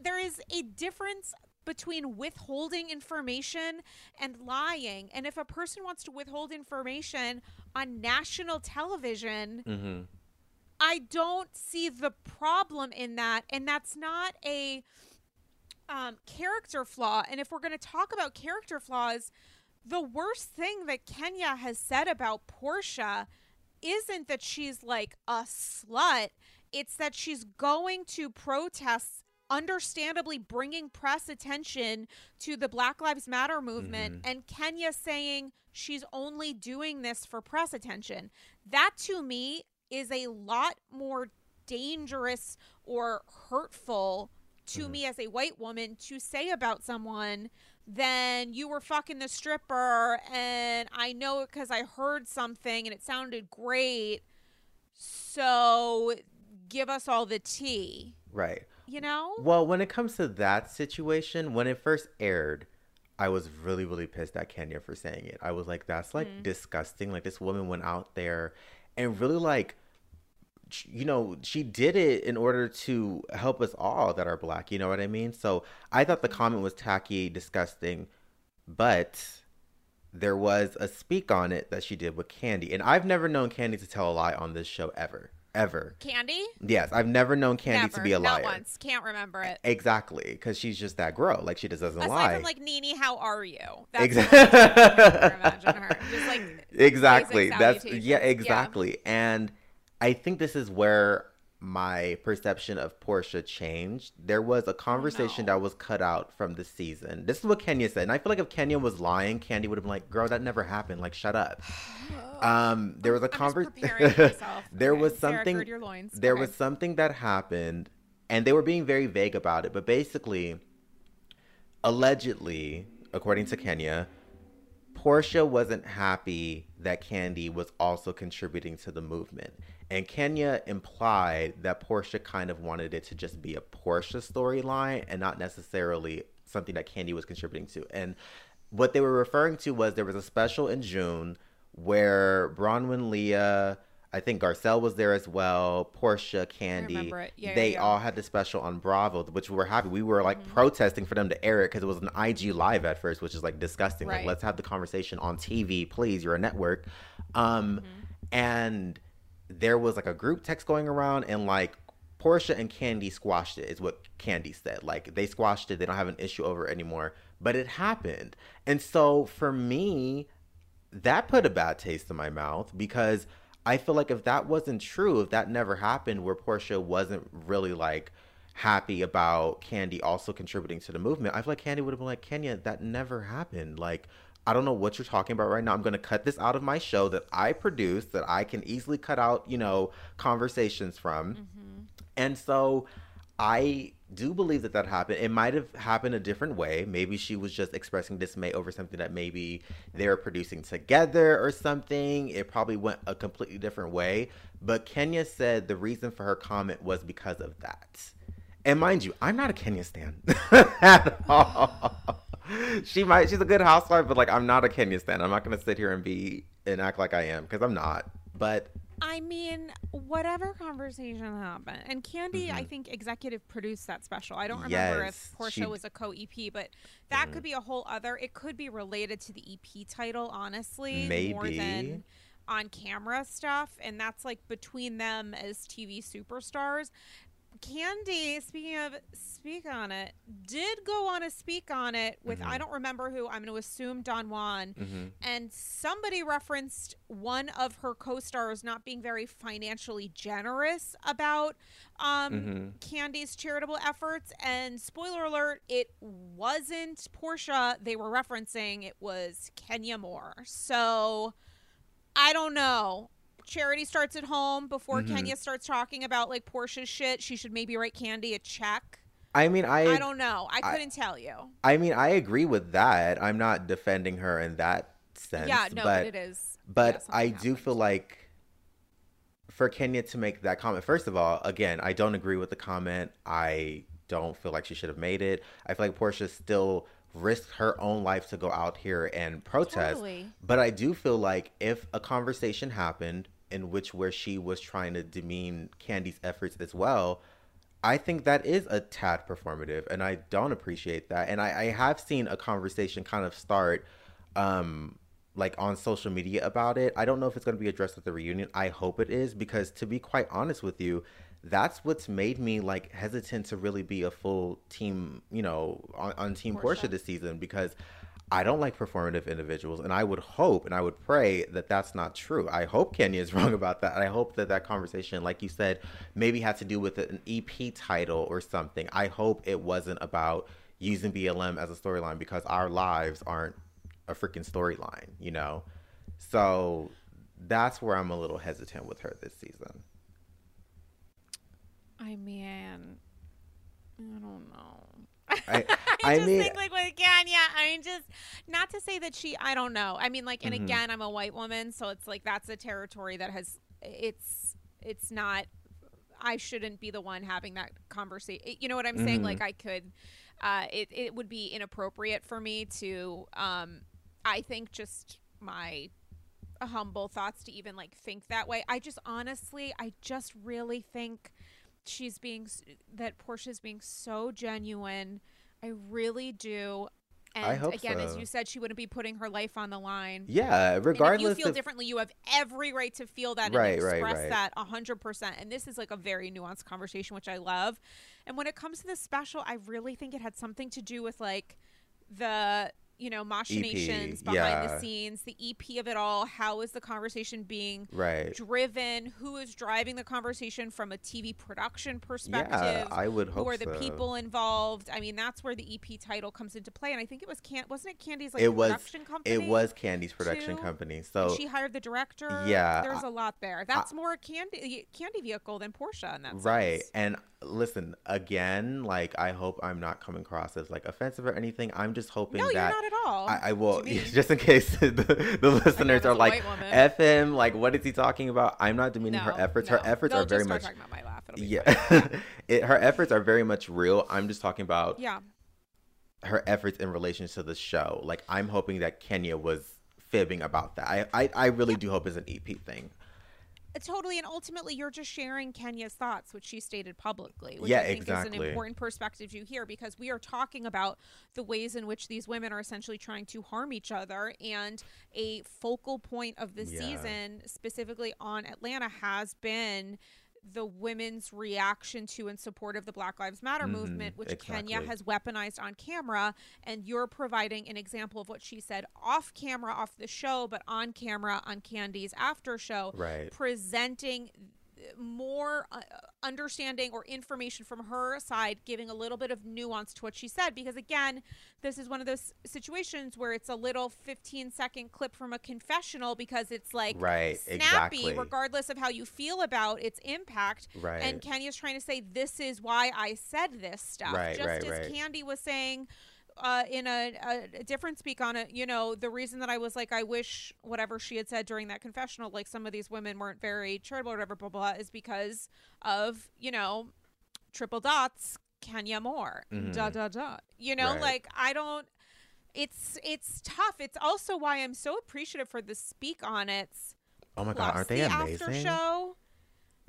there is a difference between withholding information and lying. And if a person wants to withhold information on national television, mm-hmm. I don't see the problem in that. And that's not a um, character flaw. And if we're going to talk about character flaws, the worst thing that Kenya has said about Porsha isn't that she's like a slut. It's that she's going to protests, understandably bringing press attention to the Black Lives Matter movement, mm-hmm. and Kenya saying she's only doing this for press attention. That to me is a lot more dangerous or hurtful to mm-hmm. me as a white woman to say about someone than you were fucking the stripper and I know it because I heard something and it sounded great, so give us all the tea. Right. You know? Well, when it comes to that situation, when it first aired, I was really, really pissed at Kenya for saying it. I was like, that's like mm-hmm. disgusting. Like, this woman went out there and really, like, you know, she did it in order to help us all that are Black. You know what I mean? So I thought the comment was tacky, disgusting, but there was a speak on it that she did with Kandi. And I've never known Kandi to tell a lie on this show ever. Ever. Kandi? Yes. I've never known Kandi never. to be a liar. Not once. Can't remember it. Exactly. Because she's just that girl. Like, she just doesn't Aside lie. Aside from, like, NeNe, how are you? That's exactly. Imagine her. Just, like, exactly. That's, yeah, exactly. Yeah. And I think this is where my perception of Porsha changed. There was a conversation no. that was cut out from the season. This is what Kenya said. And I feel like if Kenya was lying, Kandi would have been like, girl, that never happened. Like, shut up. Um, there was a conversation. there okay. was something, Sarah, gird your loins. there okay. was something that happened and they were being very vague about it. But basically, allegedly, according to Kenya, Porsha wasn't happy that Kandi was also contributing to the movement. And Kenya implied that Porsha kind of wanted it to just be a Porsha storyline and not necessarily something that Kandi was contributing to. And what they were referring to was there was a special in June where Bronwyn, Leah, I think Garcelle was there as well, Porsha, Kandi, yeah, they yeah, yeah. all had the special on Bravo, which we were happy. We were like mm-hmm. protesting for them to air it because it was an I G live at first, which is like disgusting. Right. Like, let's have the conversation on T V, please. You're a network. Um, mm-hmm. And there was like a group text going around and like Porsha and Kandi squashed it is what Kandi said. Like, they squashed it. They don't have an issue over it anymore, but it happened. And so for me, that put a bad taste in my mouth because I feel like if that wasn't true, if that never happened where Porsha wasn't really like happy about Kandi also contributing to the movement, I feel like Kandi would have been like, Kenya, that never happened. Like, I don't know what you're talking about right now. I'm going to cut this out of my show that I produce, that I can easily cut out, you know, conversations from. Mm-hmm. And so I do believe that that happened. It might have happened a different way. Maybe she was just expressing dismay over something that maybe they were producing together or something. It probably went a completely different way. But Kenya said the reason for her comment was because of that. And mind you, I'm not a Kenya stan at all. She might, she's a good housewife, but like, I'm not a Kenya stan. I'm not going to sit here and be and act like I am because I'm not. But I mean, whatever conversation happened. And Kandi, mm-hmm. I think, executive produced that special. I don't remember yes, if Porsha she... was a co-E P, but that mm-hmm. could be a whole other. It could be related to the E P title, honestly, maybe more than on camera stuff. And that's like between them as T V superstars. Kandi, speaking of speak on it, did go on a speak on it with, mm-hmm. I don't remember who, I'm going to assume Don Juan, mm-hmm. and somebody referenced one of her co-stars not being very financially generous about um, mm-hmm. Kandi's charitable efforts, and spoiler alert, it wasn't Porsha they were referencing, it was Kenya Moore. So, I don't know. Charity starts at home before mm-hmm. Kenya starts talking about like Porsha's shit. She should maybe write Kandi a check I mean, I I don't know. I couldn't I, tell you. I mean, I agree with that. I'm not defending her in that sense. Yeah, no, but, but it is. But yeah, I happened. do feel like for Kenya to make that comment, first of all, again, I don't agree with the comment. I don't feel like she should have made it. I feel like Porsha still risked her own life to go out here and protest. Totally. But I do feel like if a conversation happened in which where she was trying to demean Kandi's efforts as well, I think that is a tad performative, and I don't appreciate that. And I, I have seen a conversation kind of start um, like on social media about it. I don't know if it's going to be addressed at the reunion. I hope it is, because to be quite honest with you, that's what's made me like hesitant to really be a full team, you know, on, on Team Porsha. Porsha this season, because I don't like performative individuals, and I would hope and I would pray that that's not true. I hope Kenya is wrong about that. I hope that that conversation, like you said, maybe had to do with an E P title or something. I hope it wasn't about using B L M as a storyline, because our lives aren't a freaking storyline, you know? So that's where I'm a little hesitant with her this season. I mean, I don't know. I, I, I just mean, think like with Kenya, I mean, just not to say that she, I don't know. I mean, like, and mm-hmm. again, I'm a white woman, so it's like that's a territory that has, it's, it's not, I shouldn't be the one having that conversation. You know what I'm mm-hmm. saying? Like, I could, uh, it, it would be inappropriate for me to, um, I think just my humble thoughts to even like think that way. I just honestly, I just really think she's being that Porsha's being so genuine. I really do. And I hope again, so. As you said, she wouldn't be putting her life on the line. Yeah, regardless. And if you feel of... differently, you have every right to feel that right, and express right, right. that one hundred percent. And this is like a very nuanced conversation, which I love. And when it comes to this special, I really think it had something to do with like the, you know, machinations E P, behind yeah. the scenes, the E P of it all. How is the conversation being right. driven? Who is driving the conversation from a T V production perspective? Yeah, I would hope so. Who are the so. people involved? I mean, that's where the E P title comes into play. And I think it was, Can- wasn't it Kandi's like, it was, production company? It was Kandi's production too? company. So and she hired the director. Yeah. There's I, a lot there. That's I, more Kandi, Kandi vehicle than Porsha in that sense. Right. And listen, again, like, I hope I'm not coming across as like offensive or anything. I'm just hoping no, that. You're not at all. I, I will, just in case the, the listeners are like, F him, like, what is he talking about? I'm not demeaning no, her efforts. No. Her efforts They'll are very much. About my laugh. Yeah. it, her efforts are very much real. I'm just talking about yeah. her efforts in relation to the show. Like, I'm hoping that Kenya was fibbing about that. I, I, I really yeah. do hope it's an E P thing. Totally, and ultimately, you're just sharing Kenya's thoughts, which she stated publicly, which yeah, I think exactly. is an important perspective you hear, because we are talking about the ways in which these women are essentially trying to harm each other, and a focal point of this yeah. season, specifically on Atlanta, has been the women's reaction to and support of the Black Lives Matter mm-hmm, movement, which exactly. Kenya has weaponized on camera, and you're providing an example of what she said off camera, off the show, but on camera on Kandi's after show, right. presenting more uh, understanding or information from her side, giving a little bit of nuance to what she said, because again, this is one of those situations where it's a little fifteen second clip from a confessional, because it's like right, snappy exactly. regardless of how you feel about its impact, right. and Kenya's trying to say, this is why I said this stuff, right, just right, as right. Kandi was saying Uh, in a, a different speak on it, you know, the reason that I was like, I wish whatever she had said during that confessional, like some of these women weren't very charitable or whatever, blah, blah, blah, is because of, you know, triple dots, Kenya Moore, mm-hmm. da, da, da. You know, right. like, I don't, it's, it's tough. It's also why I'm so appreciative for the speak on it. Oh my God, aren't they the amazing? After show.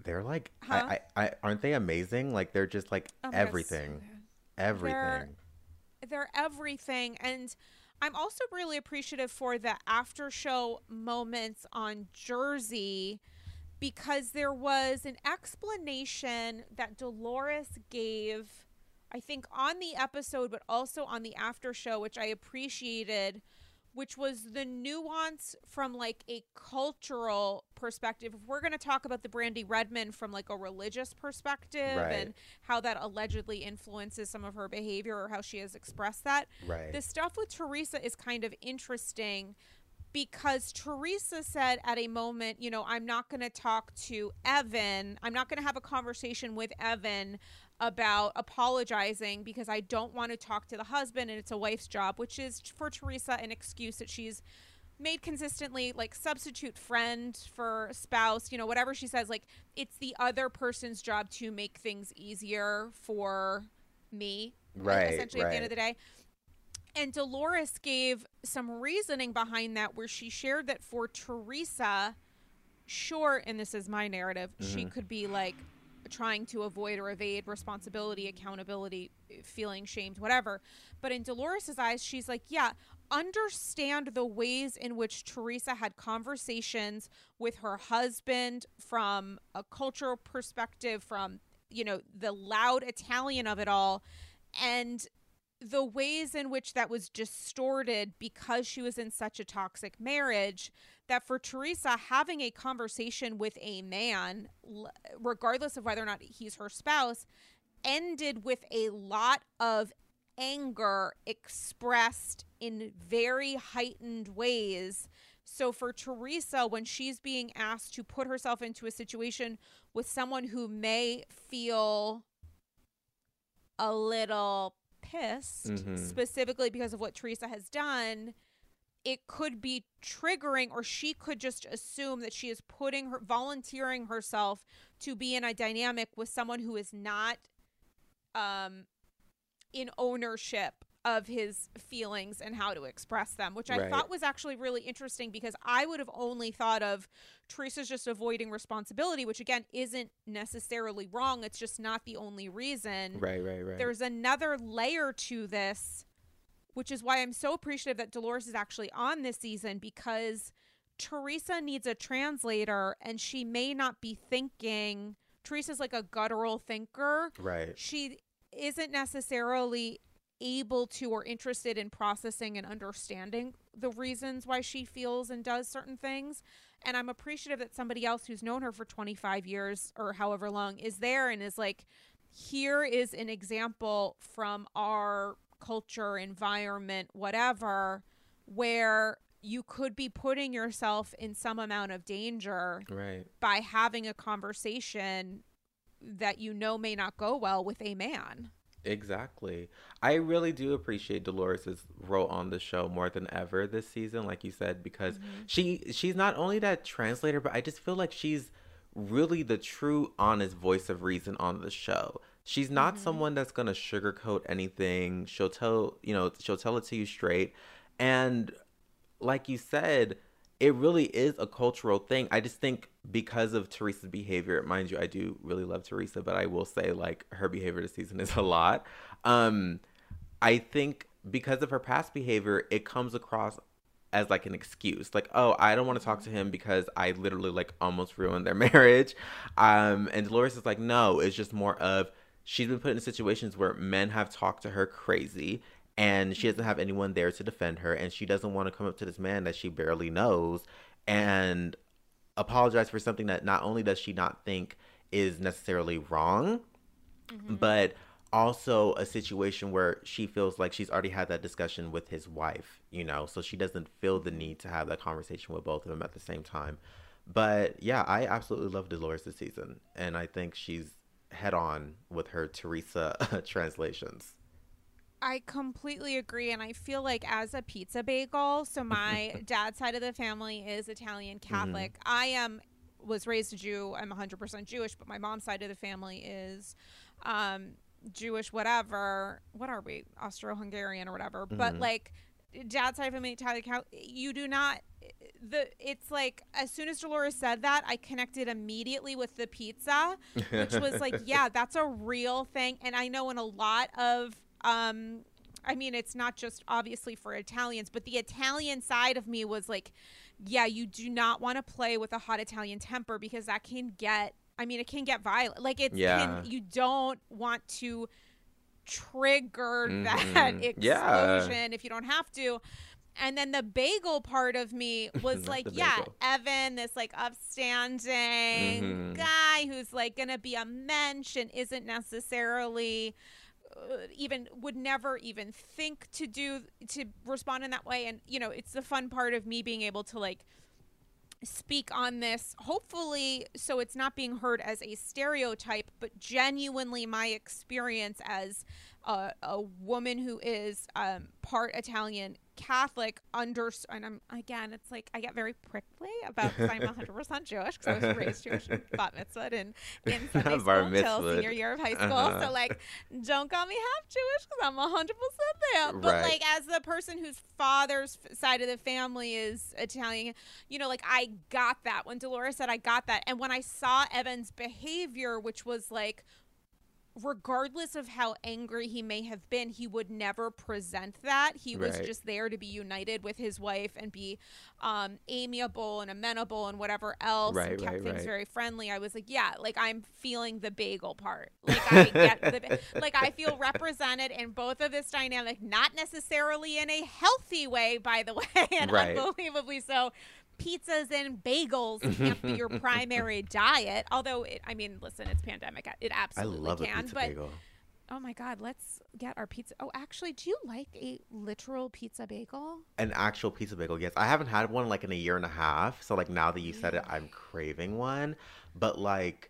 They're like, huh? I, I, I, aren't they amazing? Like, they're just like oh everything, God, so everything. They're, They're everything. And I'm also really appreciative for the after show moments on Jersey, because there was an explanation that Dolores gave, I think on the episode, but also on the after show, which I appreciated, which was the nuance from like a cultural perspective. If we're going to talk about the Brandi Redmond from like a religious perspective right. and how that allegedly influences some of her behavior or how she has expressed that. Right. The stuff with Teresa is kind of interesting, because Teresa said at a moment, you know, I'm not going to talk to Evan. I'm not going to have a conversation with Evan about apologizing because I don't want to talk to the husband and it's a wife's job, which is for Teresa an excuse that she's made consistently, like substitute friend for spouse, you know, whatever she says, like it's the other person's job to make things easier for me, right, like, essentially right. at the end of the day. And Dolores gave some reasoning behind that where she shared that for Teresa, sure, and this is my narrative, mm-hmm. she could be like trying to avoid or evade responsibility, accountability, feeling shamed, whatever. But in Dolores's eyes, she's like, yeah, understand the ways in which Teresa had conversations with her husband from a cultural perspective, from, you know, the loud Italian of it all, and the ways in which that was distorted because she was in such a toxic marriage that for Teresa, having a conversation with a man, regardless of whether or not he's her spouse, ended with a lot of anger expressed in very heightened ways. So for Teresa, when she's being asked to put herself into a situation with someone who may feel a little pissed, mm-hmm. specifically because of what Teresa has done, it could be triggering, or she could just assume that she is putting her, volunteering herself to be in a dynamic with someone who is not um, in ownership of his feelings and how to express them, which I right. thought was actually really interesting, because I would have only thought of Teresa's just avoiding responsibility, which again isn't necessarily wrong. It's just not the only reason. Right, right, right. There's another layer to this, which is why I'm so appreciative that Dolores is actually on this season, because Teresa needs a translator, and she may not be thinking. Teresa's like a guttural thinker. Right. She isn't necessarily able to or interested in processing and understanding the reasons why she feels and does certain things. And I'm appreciative that somebody else who's known her for twenty-five years or however long is there and is like, here is an example from our culture, environment, whatever, where you could be putting yourself in some amount of danger right. by having a conversation that you know may not go well with a man. Exactly. I really do appreciate Dolores's role on the show more than ever this season, like you said, because mm-hmm. she she's not only that translator, but I just feel like she's really the true honest voice of reason on the show. She's not mm-hmm. someone that's going to sugarcoat anything. She'll tell, you know, she'll tell it to you straight. And like you said, it really is a cultural thing. I just think because of Teresa's behavior, mind you, I do really love Teresa, but I will say, like, her behavior this season is a lot. Um, I think because of her past behavior, it comes across as, like, an excuse. Like, oh, I don't want to talk to him because I literally, like, almost ruined their marriage. Um, and Dolores is like, no, it's just more of she's been put in situations where men have talked to her crazy, and she doesn't have anyone there to defend her, and she doesn't want to come up to this man that she barely knows and apologize for something that not only does she not think is necessarily wrong, mm-hmm. but also a situation where she feels like she's already had that discussion with his wife, you know, so she doesn't feel the need to have that conversation with both of them at the same time. But yeah, I absolutely love Dolores this season, and I think she's head on with her Teresa translations. I completely agree, and I feel like as a pizza bagel, so my dad's side of the family is Italian Catholic. Mm-hmm. I am was raised a Jew. I'm one hundred percent Jewish, but my mom's side of the family is um, Jewish whatever. What are we? Austro-Hungarian or whatever. Mm-hmm. But, like, dad's side of the family, Italian Catholic, you do not the it's like as soon as Dolores said that, I connected immediately with the pizza, which was like, yeah, that's a real thing. And I know in a lot of Um, I mean, it's not just obviously for Italians, but the Italian side of me was like, yeah, you do not want to play with a hot Italian temper, because that can get, I mean, it can get violent. Like it's, yeah. can, you don't want to trigger mm-hmm. that explosion yeah. if you don't have to. And then the bagel part of me was like, yeah, bagel. Evan, this like upstanding mm-hmm. guy who's like going to be a mensch and isn't necessarily even would never even think to do to respond in that way. And you know, it's the fun part of me being able to like speak on this, hopefully, so it's not being heard as a stereotype, but genuinely my experience as a, a woman who is um, part Italian Catholic under, and I'm, again, it's like, I get very prickly about, because I'm one hundred percent Jewish, because I was raised Jewish in bat mitzvah and in Sunday school until senior year of high school. Uh-huh. So like, don't call me half Jewish because I'm one hundred percent there. But right. like, as the person whose father's side of the family is Italian, you know, like I got that. When Dolores said, I got that. And when I saw Evan's behavior, which was like, regardless of how angry he may have been, he would never present that. He right. was just there to be united with his wife and be um, amiable and amenable and whatever else, right, and kept right, things right. very friendly. I was like, yeah, like I'm feeling the bagel part. Like I get the, like I feel represented in both of this dynamic, not necessarily in a healthy way, by the way, and right. unbelievably so. Pizzas and bagels can't be your primary diet. Although, it, I mean, listen, it's pandemic. It absolutely can. I love can, a pizza but, bagel. Oh, my God. Let's get our pizza. Oh, actually, do you like a literal pizza bagel? An actual pizza bagel, yes. I haven't had one, like, in a year and a half. So, like, now that you said it, I'm craving one. But, like,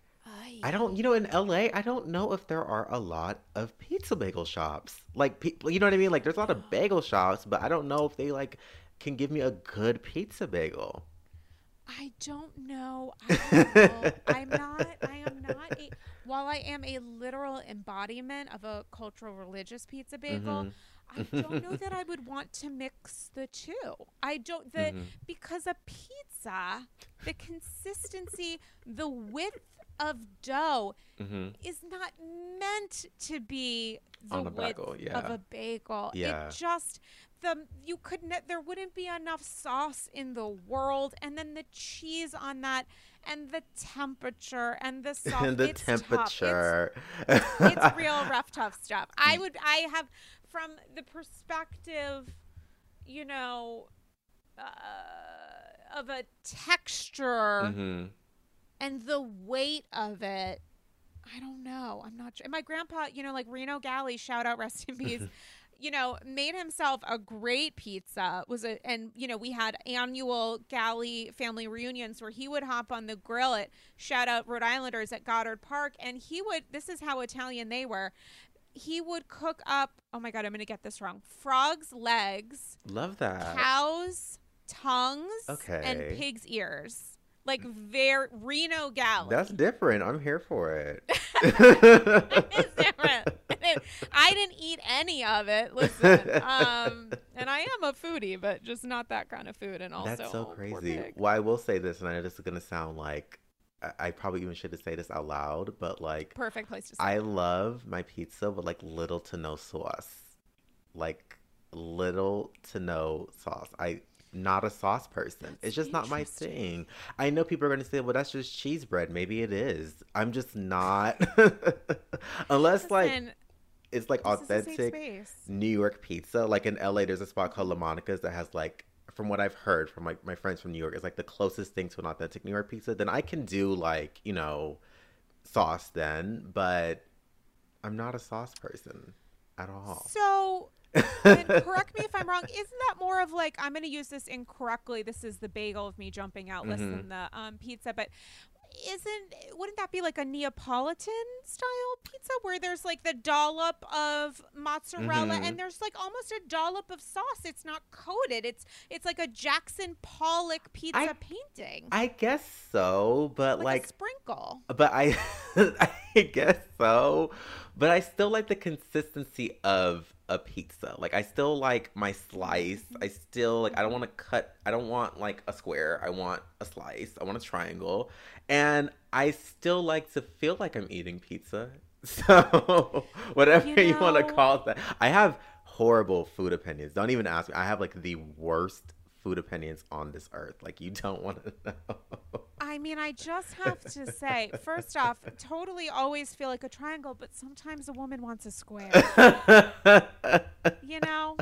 I don't, you know, in L A, I don't know if there are a lot of pizza bagel shops. Like, people, you know what I mean? Like, there's a lot of bagel shops, but I don't know if they, like, can give me a good pizza bagel. I don't know. I don't know. I'm not, I am not, a, while I am a literal embodiment of a cultural religious pizza bagel, mm-hmm. I don't know that I would want to mix the two. I don't, the mm-hmm. because a pizza, the consistency, the width of dough mm-hmm. is not meant to be the On a width bagel, yeah. of a bagel. Yeah. It just... The, you could ne- there wouldn't be enough sauce in the world, and then the cheese on that, and the temperature, and the sauce. And the it's temperature. It's, it's real rough, tough stuff. I would, I have, from the perspective, you know, uh, of a texture mm-hmm. and the weight of it. I don't know. I'm not sure. And my grandpa, you know, like Reno Galley, shout out, rest in peace. You know, made himself a great pizza. Was a and you know we had annual Galley family reunions where he would hop on the grill at shout out Rhode Islanders at Goddard Park, and he would. This is how Italian they were. He would cook up. Oh my God, I'm gonna get this wrong. Frogs' legs. Love that. Cows' tongues. Okay. And pigs' ears. Like very Reno Galley. That's different. I'm here for it. It's different. I didn't eat any of it. Listen, um, and I am a foodie, but just not that kind of food. And also, that's so crazy. Well, I will say this, and I know this is going to sound like I, I probably even shouldn't say this out loud, but like, perfect place to. Start. I love my pizza with like little to no sauce, like little to no sauce. I. Not a sauce person. That's it's just not my thing. I know people are going to say, well, that's just cheese bread. Maybe it is. I'm just not. Unless Listen, like it's like authentic New York pizza. Like in L A, there's a spot called La Monica's that has like, from what I've heard from like my friends from New York, it's like the closest thing to an authentic New York pizza. Then I can do like, you know, sauce then, but I'm not a sauce person at all. So... and correct me if I'm wrong, isn't that more of like, I'm going to use this incorrectly, this is the bagel of me jumping out less mm-hmm. than the um, pizza, but isn't, wouldn't that be like a Neapolitan style pizza where there's like the dollop of mozzarella mm-hmm. and there's like almost a dollop of sauce, it's not coated, it's it's like a Jackson Pollock pizza I, painting. I guess so, but like, like a sprinkle. But I, I guess so, but I still like the consistency of a pizza. Like I still like my slice. I still like I don't want to cut. I don't want like a square. I want a slice. I want a triangle. And I still like to feel like I'm eating pizza. So whatever you, know... you want to call that. I have horrible food opinions. Don't even ask me. I have like the worst food opinions on this earth. Like you don't want to know. I mean, I just have to say, first off, totally always feel like a triangle, but sometimes a woman wants a square. You know,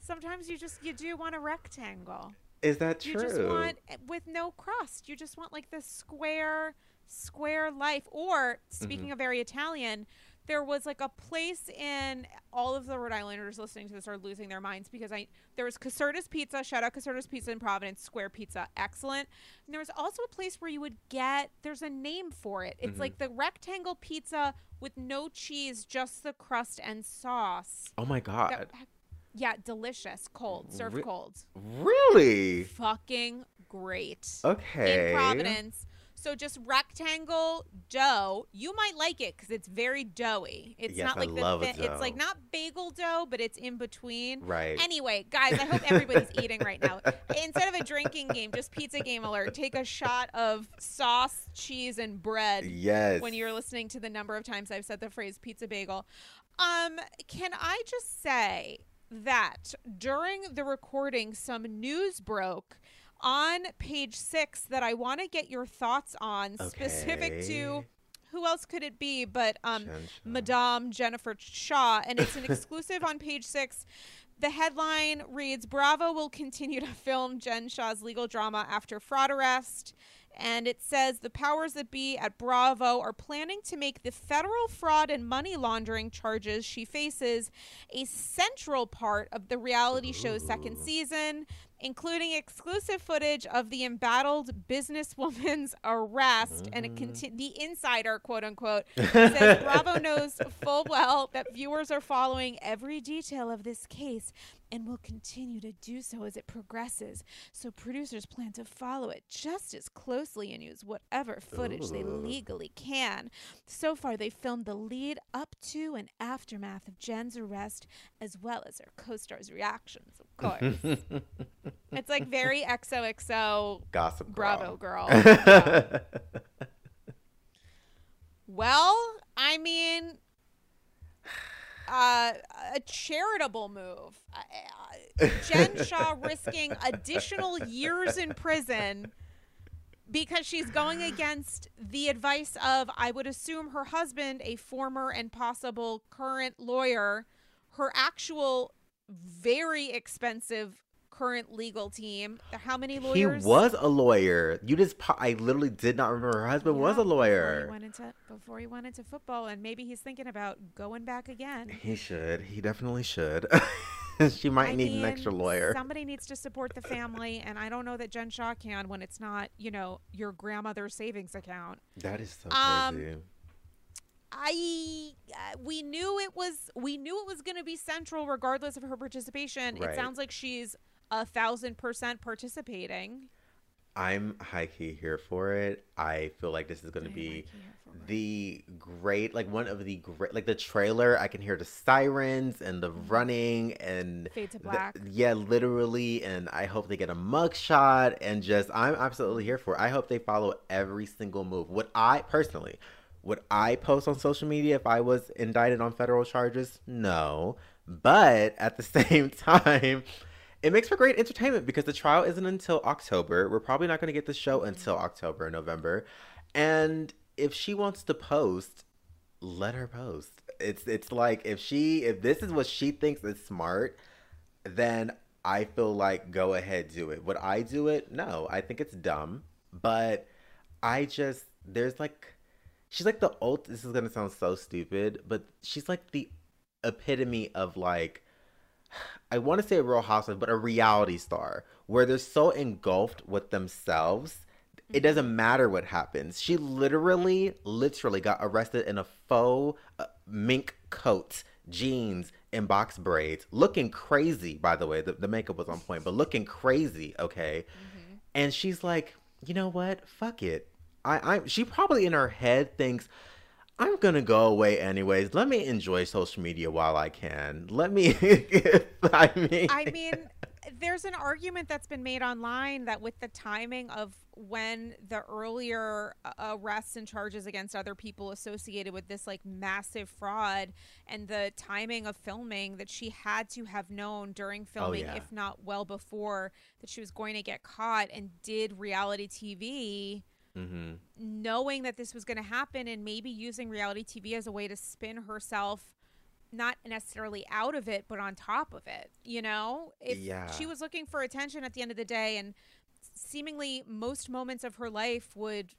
sometimes you just, you do want a rectangle. Is that true? You just want, with no crust, you just want like the square, square life. Or, speaking mm-hmm. of very Italian, there was like a place in all of the Rhode Islanders listening to this are losing their minds because I there was Caserta's Pizza, shout out Caserta's Pizza in Providence, Square Pizza, excellent. And there was also a place where you would get, there's a name for it. It's mm-hmm. like the rectangle pizza with no cheese, just the crust and sauce. Oh my God. That, yeah, delicious, cold, served Re- cold. Really? Fucking great. Okay. In Providence. So just rectangle dough. You might like it because it's very dough-y. It's yes, not like I the love thi- it's like not bagel dough, but it's in between. Right. Anyway, guys, I hope everybody's eating right now. Instead of a drinking game, just pizza game alert. Take a shot of sauce, cheese, and bread. Yes. When you're listening to the number of times I've said the phrase pizza bagel. Um, can I just say that during the recording, some news broke on page six that I want to get your thoughts on, okay. specific to who else could it be but um Madame Jennifer Shaw, and it's an exclusive on page six. The headline reads, Bravo will continue to film Jen Shah's legal drama after fraud arrest. And it says the powers that be at Bravo are planning to make the federal fraud and money laundering charges she faces a central part of the reality Ooh. show's second season, including exclusive footage of the embattled businesswoman's arrest. Mm-hmm. And it conti- the insider, quote unquote, says Bravo knows full well that viewers are following every detail of this case and will continue to do so as it progresses. So producers plan to follow it just as closely and use whatever footage Ooh. they legally can. So far, they filmed the lead up to and aftermath of Jen's arrest, as well as her co-star's reactions, of course. It's like very X O X O Gossip Bravo Girl. Girl. Yeah. Well, I mean... Uh, a charitable move. Uh, Jen Shah risking additional years in prison because she's going against the advice of, I would assume, her husband, a former and possible current lawyer, her actual very expensive current legal team. How many lawyers? He was a lawyer. You just, po- I literally did not remember her husband yeah, was a lawyer. Before he, went into, before he went into football, and maybe he's thinking about going back again. He should. He definitely should. She might I need mean, an extra lawyer. Somebody needs to support the family, and I don't know that Jen Shah can when it's not, you know, your grandmother's savings account. That is so um, crazy. I uh, we knew it was we knew it was going to be central regardless of her participation. Right. It sounds like she's a thousand percent participating. I'm high key here for it. I feel like this is going to be the great, like one of the great, like the trailer. I can hear the sirens and the running and fade to black. The, yeah, literally. And I hope they get a mugshot and just, I'm absolutely here for it. I hope they follow every single move. Would I personally, would I post on social media if I was indicted on federal charges? No, but at the same time, it makes for great entertainment because the trial isn't until October. We're probably not going to get the show until October or November. And if she wants to post, let her post. It's it's like if she if this is what she thinks is smart, then I feel like go ahead, do it. Would I do it? No, I think it's dumb. But I just there's like she's like the ult. This is going to sound so stupid, but she's like the epitome of like, I want to say a Real Housewife, but a reality star where they're so engulfed with themselves. It doesn't matter what happens. She literally, literally got arrested in a faux uh, mink coat, jeans, and box braids. Looking crazy, by the way. The, the makeup was on point, but looking crazy, okay? Mm-hmm. And she's like, you know what? Fuck it. I, I, she probably in her head thinks, I'm going to go away anyways. Let me enjoy social media while I can. Let me, I mean. I mean, there's an argument that's been made online that with the timing of when the earlier arrests and charges against other people associated with this like massive fraud and the timing of filming that she had to have known during filming, oh, yeah. if not well before, that she was going to get caught and did reality T V. Mm-hmm. Knowing that this was going to happen and maybe using reality T V as a way to spin herself, not necessarily out of it, but on top of it, you know, if yeah. she was looking for attention at the end of the day, and seemingly most moments of her life would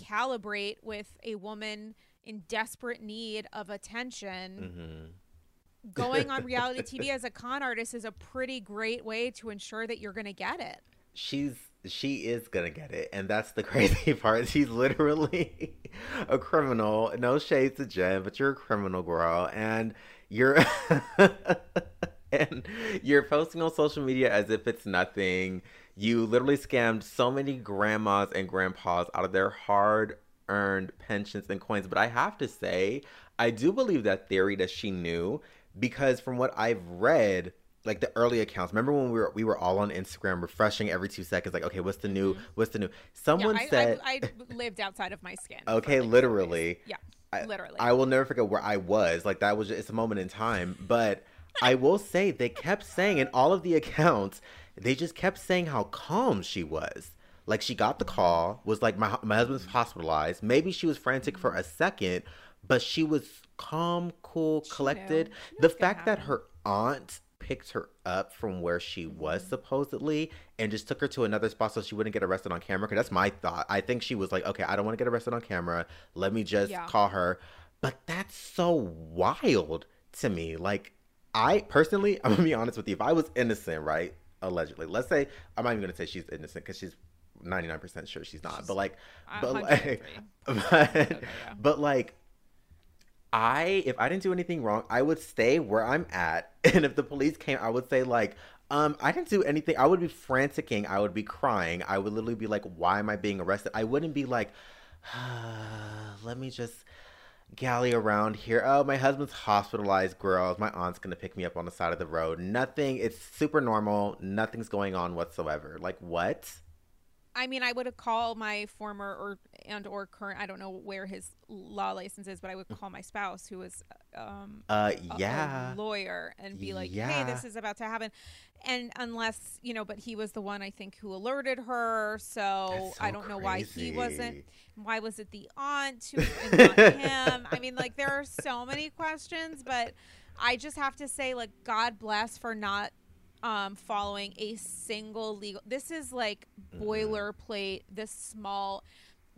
calibrate with a woman in desperate need of attention, mm-hmm. going on reality T V as a con artist is a pretty great way to ensure that you're going to get it. She's she is gonna get it, and that's the crazy part. She's literally a criminal. No shade to Jen, but you're a criminal, girl, and you're and you're posting on social media as if it's nothing. You literally scammed so many grandmas and grandpas out of their hard-earned pensions and coins. But I have to say, I do believe that theory that she knew, because from what I've read, like the early accounts, remember when we were we were all on Instagram refreshing every two seconds, like, okay, what's the new, mm-hmm. what's the new? Someone yeah, I, said, I, I lived outside of my skin. Okay, like literally. Yeah, literally. I, I will never forget where I was. Like that was just, it's a moment in time. But I will say they kept saying in all of the accounts, they just kept saying how calm she was. Like she got the call, was like my my husband's hospitalized. Maybe she was frantic for a second, but she was calm, cool, collected. The fact that her aunt picked her up from where she was supposedly and just took her to another spot so she wouldn't get arrested on camera. Because that's my thought. I think she was like, okay, I don't want to get arrested on camera. Let me just yeah. call her. But that's so wild to me. Like, I personally, I'm going to be honest with you. If I was innocent, right, allegedly, let's say, I'm not even going to say she's innocent because she's ninety-nine percent sure she's not. She's, but like, but like, but, okay, yeah. but like, I, if I didn't do anything wrong, I would stay where I'm at. And if the police came, I would say like, um, I didn't do anything. I would be franticing. I would be crying. I would literally be like, why am I being arrested? I wouldn't be like, ah, let me just galley around here. Oh, my husband's hospitalized, girls. My aunt's going to pick me up on the side of the road. Nothing. It's super normal. Nothing's going on whatsoever. Like what? I mean, I would call my former or and or current, I don't know where his law license is, but I would call my spouse who is um, uh, yeah. a, a lawyer and be like, yeah. hey, this is about to happen. And unless, you know, but he was the one, I think, who alerted her. So, so I don't crazy. know why he wasn't. Why was it the aunt who and not him? I mean, like, there are so many questions, but I just have to say, like, God bless for not Um, following a single legal. This is like boilerplate. This small.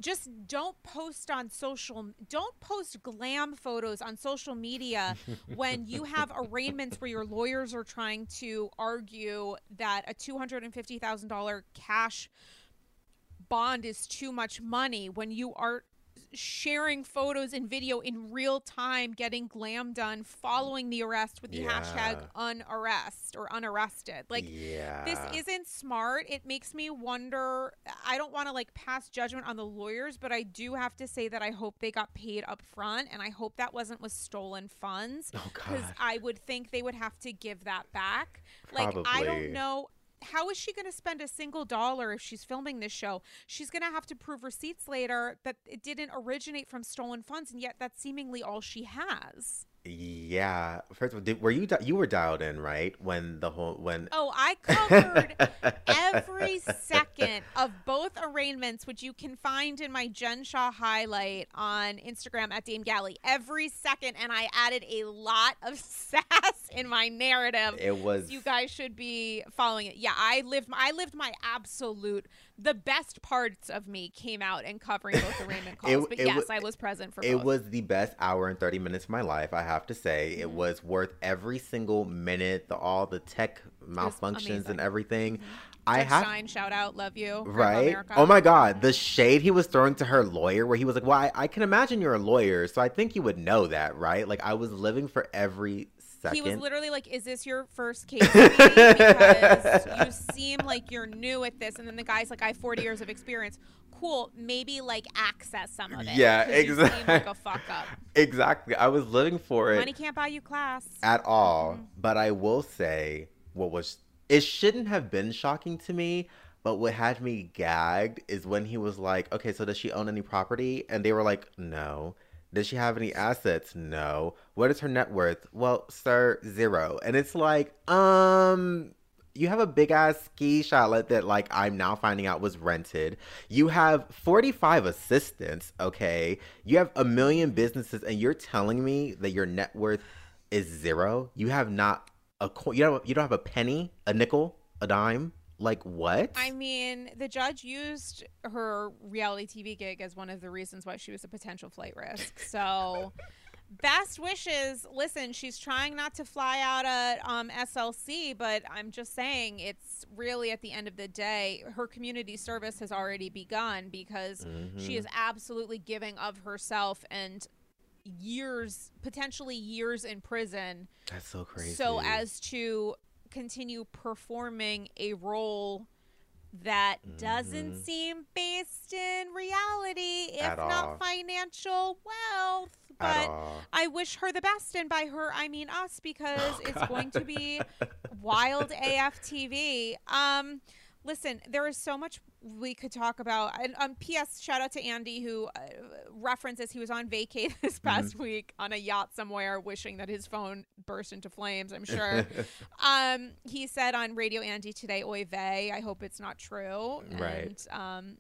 Just don't post on social. Don't post glam photos on social media when you have arraignments where your lawyers are trying to argue that a two hundred fifty thousand dollars cash bond is too much money when you are sharing photos and video in real time, getting glam done following the arrest with the yeah. hashtag unarrest or unarrested. Like yeah. this isn't smart. It makes me wonder. I don't want to like pass judgment on the lawyers, but I do have to say that I hope they got paid up front, and I hope that wasn't with stolen funds, because oh, I would think they would have to give that back. Probably. Like, I don't know. How is she going to spend a single dollar if she's filming this show? She's going to have to prove receipts later that it didn't originate from stolen funds, and yet that's seemingly all she has. Yeah. First of all, did, were you you were dialed in, right? When the whole when oh, I covered every second of both arraignments, which you can find in my Jen Shah highlight on Instagram at Dame Galley. Every second, and I added a lot of sass in my narrative. It was you guys should be following it. Yeah, I lived. I lived my absolute. The best parts of me came out and covering both arraignment calls. It, but it, yes, I was present for both. It was the best hour and thirty minutes of my life. I have to say, mm-hmm. it was worth every single minute. The, all the tech malfunctions and everything. Mm-hmm. I Judge have Stein, shout out, love you, right? Oh my God, the shade he was throwing to her lawyer, where he was like, "Well, I, I can imagine you're a lawyer, so I think you would know that, right?" Like I was living for every. Second. He was literally like, is this your first case? Because you seem like you're new at this. And then the guy's like, I have forty years of experience. Cool. Maybe like access some of it. Yeah, exactly. You seem like a fuck up. Exactly. I was living for Money it. Money can't buy you class. At all. Mm-hmm. But I will say what was, it shouldn't have been shocking to me, but what had me gagged is when he was like, okay, so does she own any property? And they were like, no. Does she have any assets? No. What is her net worth? Well, sir, zero. And it's like, um, you have a big-ass ski chalet that, like, I'm now finding out was rented. You have forty-five assistants, okay? You have a million businesses, and you're telling me that your net worth is zero? You have not a co- you don't, you don't have a penny, a nickel, a dime? Like, what? I mean, the judge used her reality T V gig as one of the reasons why she was a potential flight risk. So best wishes. Listen, she's trying not to fly out at um, S L C, but I'm just saying it's really at the end of the day, her community service has already begun because mm-hmm. she is absolutely giving of herself and years, potentially years in prison. That's so crazy. So as to continue performing a role that mm-hmm. doesn't seem based in reality, if not financial wealth. But I wish her the best, and by her I mean us, because oh, it's going to be wild A F T V. Um, listen, there is so much we could talk about. And um, P S shout out to Andy, who uh, references he was on vacay this past mm-hmm. week on a yacht somewhere, wishing that his phone burst into flames, I'm sure. um, he said on Radio Andy today, oy vey, I hope it's not true. Right. And, um,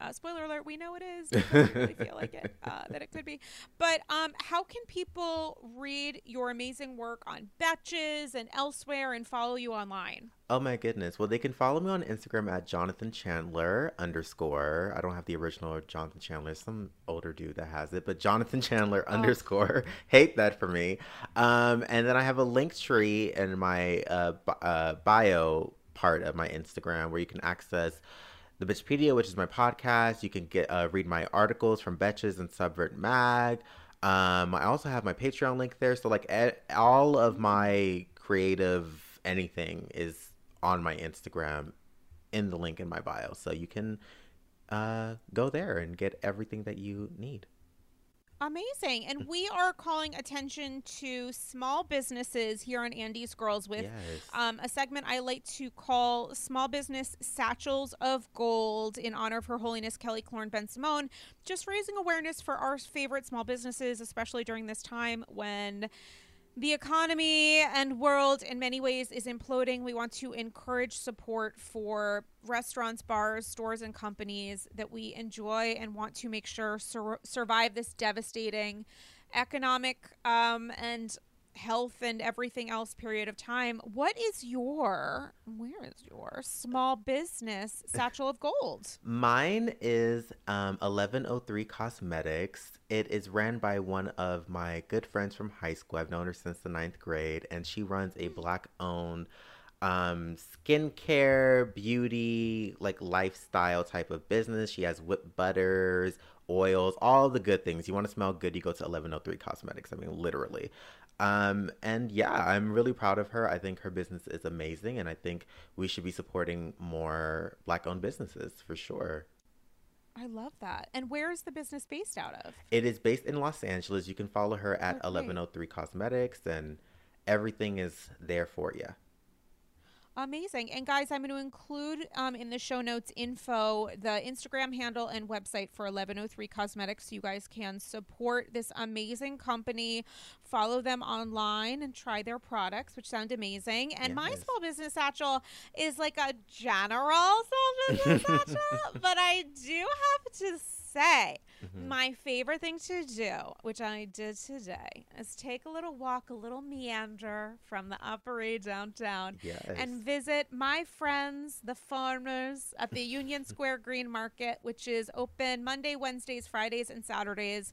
uh, spoiler alert, we know it is. Because we really feel like it, uh, that it could be. But um, how can people read your amazing work on Betches and elsewhere and follow you online? Oh my goodness. Well, they can follow me on Instagram at Jonathan Chandler underscore. I don't have the original Jonathan Chandler. Some older dude that has it, but Jonathan Chandler oh. underscore. Hate that for me. Um, and then I have a link tree in my uh, uh, bio part of my Instagram where you can access The Bitchpedia, which is my podcast. You can get uh, read my articles from Betches and Subvert Mag. Um, I also have my Patreon link there. So like ed- all of my creative anything is on my Instagram in the link in my bio. So you can uh, go there and get everything that you need. Amazing. And we are calling attention to small businesses here on Andy's Girls with yes. um, a segment I like to call Small Business Satchels of Gold in honor of Her Holiness Kelly Clorne Ben-Simone, just raising awareness for our favorite small businesses, especially during this time when the economy and world in many ways is imploding. We want to encourage support for restaurants, bars, stores, and companies that we enjoy and want to make sure sur- survive this devastating economic um, and health and everything else period of time. What is your, where is your small business satchel of gold? Mine is um, eleven oh three Cosmetics. It is ran by one of my good friends from high school. I've known her since the ninth grade, and she runs a Black-owned um, skincare, beauty, like lifestyle type of business. She has whipped butters, oils, all the good things. You want to smell good, you go to eleven oh three Cosmetics. I mean, literally. Um, and yeah, I'm really proud of her. I think her business is amazing, and I think we should be supporting more Black-owned businesses for sure. I love that. And where is the business based out of? It is based in Los Angeles. You can follow her at okay. eleven oh three Cosmetics, and everything is there for you. Amazing. And guys, I'm going to include um, in the show notes info, the Instagram handle and website for eleven oh three Cosmetics. So you guys can support this amazing company, follow them online and try their products, which sound amazing. And yes. my small business satchel is like a general small business satchel, but I do have to say mm-hmm. my favorite thing to do, which I did today, is take a little walk, a little meander from the Upper A downtown yes. and visit my friends, the farmers at the Union Square Green Market, which is open Monday, Wednesdays, Fridays, and Saturdays,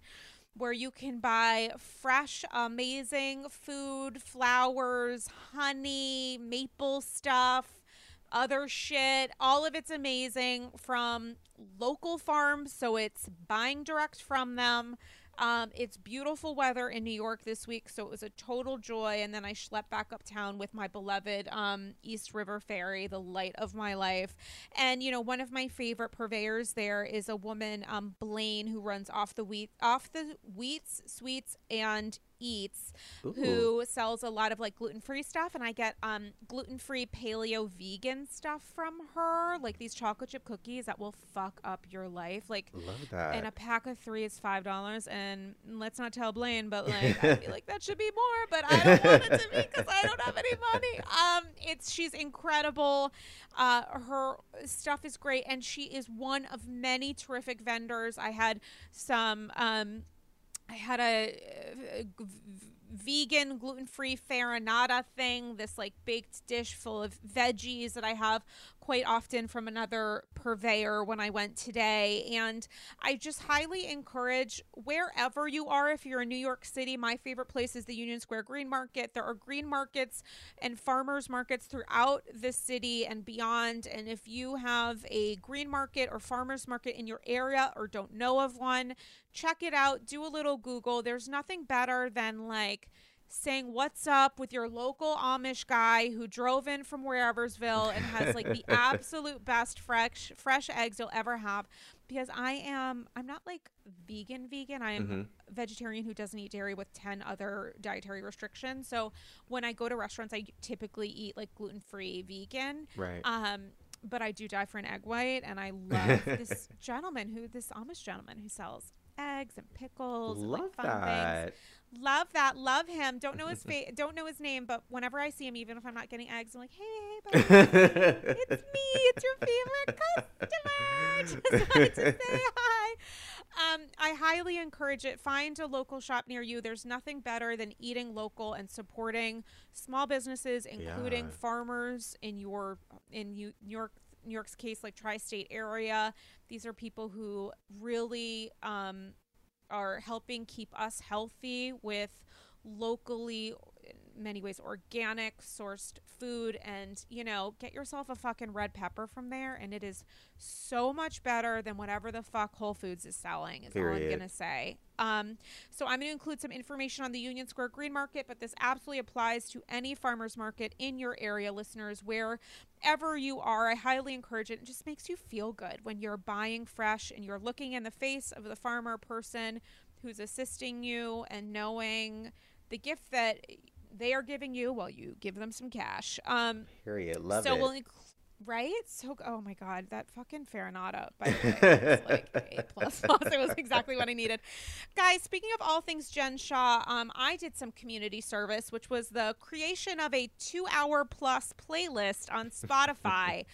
where you can buy fresh, amazing food, flowers, honey, maple stuff, other shit. All of it's amazing from local farms, so it's buying direct from them. Um, it's beautiful weather in New York this week, so it was a total joy. And then I schlepped back uptown with my beloved um, East River Ferry, the light of my life. And, you know, one of my favorite purveyors there is a woman, um, Blaine, who runs Off the Wheat, Off the Wheats, Sweets, and Eats, Ooh. Who sells a lot of like gluten-free stuff, and I get um gluten-free paleo vegan stuff from her, like these chocolate chip cookies that will fuck up your life. Like, love that. And a pack of three is five dollars, and let's not tell Blaine, but like I feel like that should be more, but I don't want it to be because I don't have any money. Um it's she's incredible. Uh her stuff is great, and she is one of many terrific vendors. I had some um I had a vegan, gluten-free farinata thing, this like baked dish full of veggies that I have quite often from another purveyor when I went today. And I just highly encourage, wherever you are, if you're in New York City, my favorite place is the Union Square Green Market. There are green markets and farmers markets throughout the city and beyond. And if you have a green market or farmers market in your area or don't know of one, check it out. Do a little Google. There's nothing better than like saying what's up with your local Amish guy who drove in from whereversville and has like the absolute best fresh fresh eggs you'll ever have. Because I am, I'm not like vegan vegan. I am mm-hmm. vegetarian who doesn't eat dairy with ten other dietary restrictions. So when I go to restaurants, I typically eat like gluten-free vegan. Right. Um, but I do die for an egg white. And I love this gentleman who, this Amish gentleman who sells eggs and pickles. Love and, like, fun that. Things. Love that. Love him. Don't know his fa- don't know his name, but whenever I see him, even if I'm not getting eggs, I'm like, hey, hey, buddy. It's me. It's your favorite customer. Just wanted to say hi. Um, I highly encourage it. Find a local shop near you. There's nothing better than eating local and supporting small businesses, including yeah. farmers in your in New York. New York's case, like tri-state area. These are people who really um, are helping keep us healthy with locally, in many ways, organic sourced food. And, you know, get yourself a fucking red pepper from there. And it is so much better than whatever the fuck Whole Foods is selling is Period. all I'm going to say. Um, so I'm going to include some information on the Union Square Green Market, but this absolutely applies to any farmer's market in your area, listeners, wherever you are. I highly encourage it. It just makes you feel good when you're buying fresh and you're looking in the face of the farmer person who's assisting you and knowing the gift that they are giving you while you give them some cash. Um, Period. Love so it. We'll inc- Right? So, oh my God, that fucking farinata, by the way, was like A plus plus. It was exactly what I needed. Guys, speaking of all things Jen Shah, um, I did some community service, which was the creation of a two-hour plus playlist on Spotify.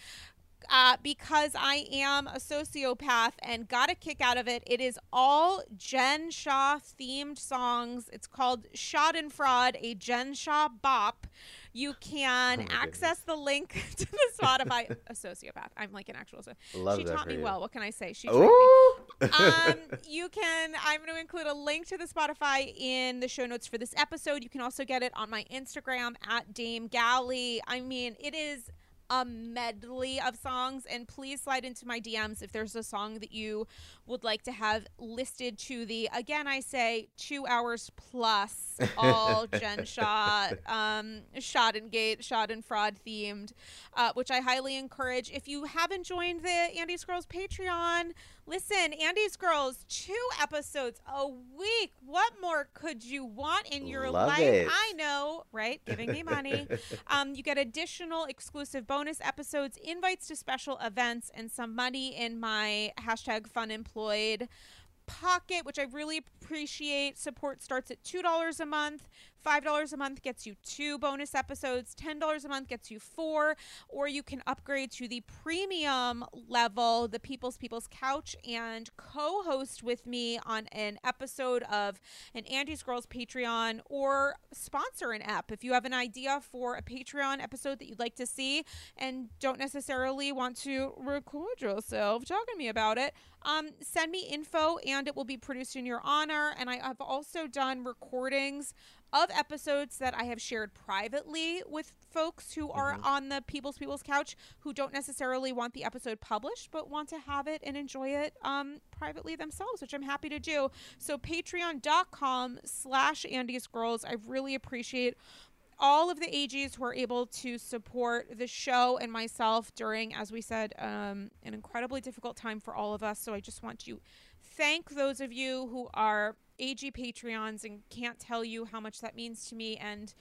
Uh, because I am a sociopath and got a kick out of it. It is all Jen Shah themed songs. It's called Schadenfreude, a Jen Shah bop. You can oh access goodness. the link to the Spotify. A sociopath. I'm like an actual sociopath. Love she that taught me you. well. What can I say? She trained me. Um, you can, I'm going to include a link to the Spotify in the show notes for this episode. You can also get it on my Instagram at Dame Galley. I mean, it is a medley of songs, and please slide into my D Ms if there's a song that you would like to have listed to the, again, I say two hours plus all Jen Shah, um, Schadenfreude, Schadenfreude themed, uh, which I highly encourage. If you haven't joined the Andy's Girls Patreon, listen, Andy's Girls, two episodes a week. What more could you want in your Love life? It. I know, right? Giving me money. Um, you get additional exclusive bonus episodes, invites to special events, and some money in my hashtag fun employed pocket, which I really appreciate. Support starts at two dollars a month. five dollars a month gets you two bonus episodes. ten dollars a month gets you four. Or you can upgrade to the premium level, the People's People's Couch, and co-host with me on an episode of an Andy's Girls Patreon, or sponsor an app. If you have an idea for a Patreon episode that you'd like to see and don't necessarily want to record yourself talking to me about it, um, send me info and it will be produced in your honor. And I have also done recordings of episodes that I have shared privately with folks who are mm-hmm. on the People's People's Couch, who don't necessarily want the episode published but want to have it and enjoy it um, privately themselves, which I'm happy to do. So patreon.com slash Andy's Girls. I really appreciate all of the A Gs who are able to support the show and myself during, as we said, um, an incredibly difficult time for all of us. So I just want to thank those of you who are A G Patreons, and can't tell you how much that means to me. And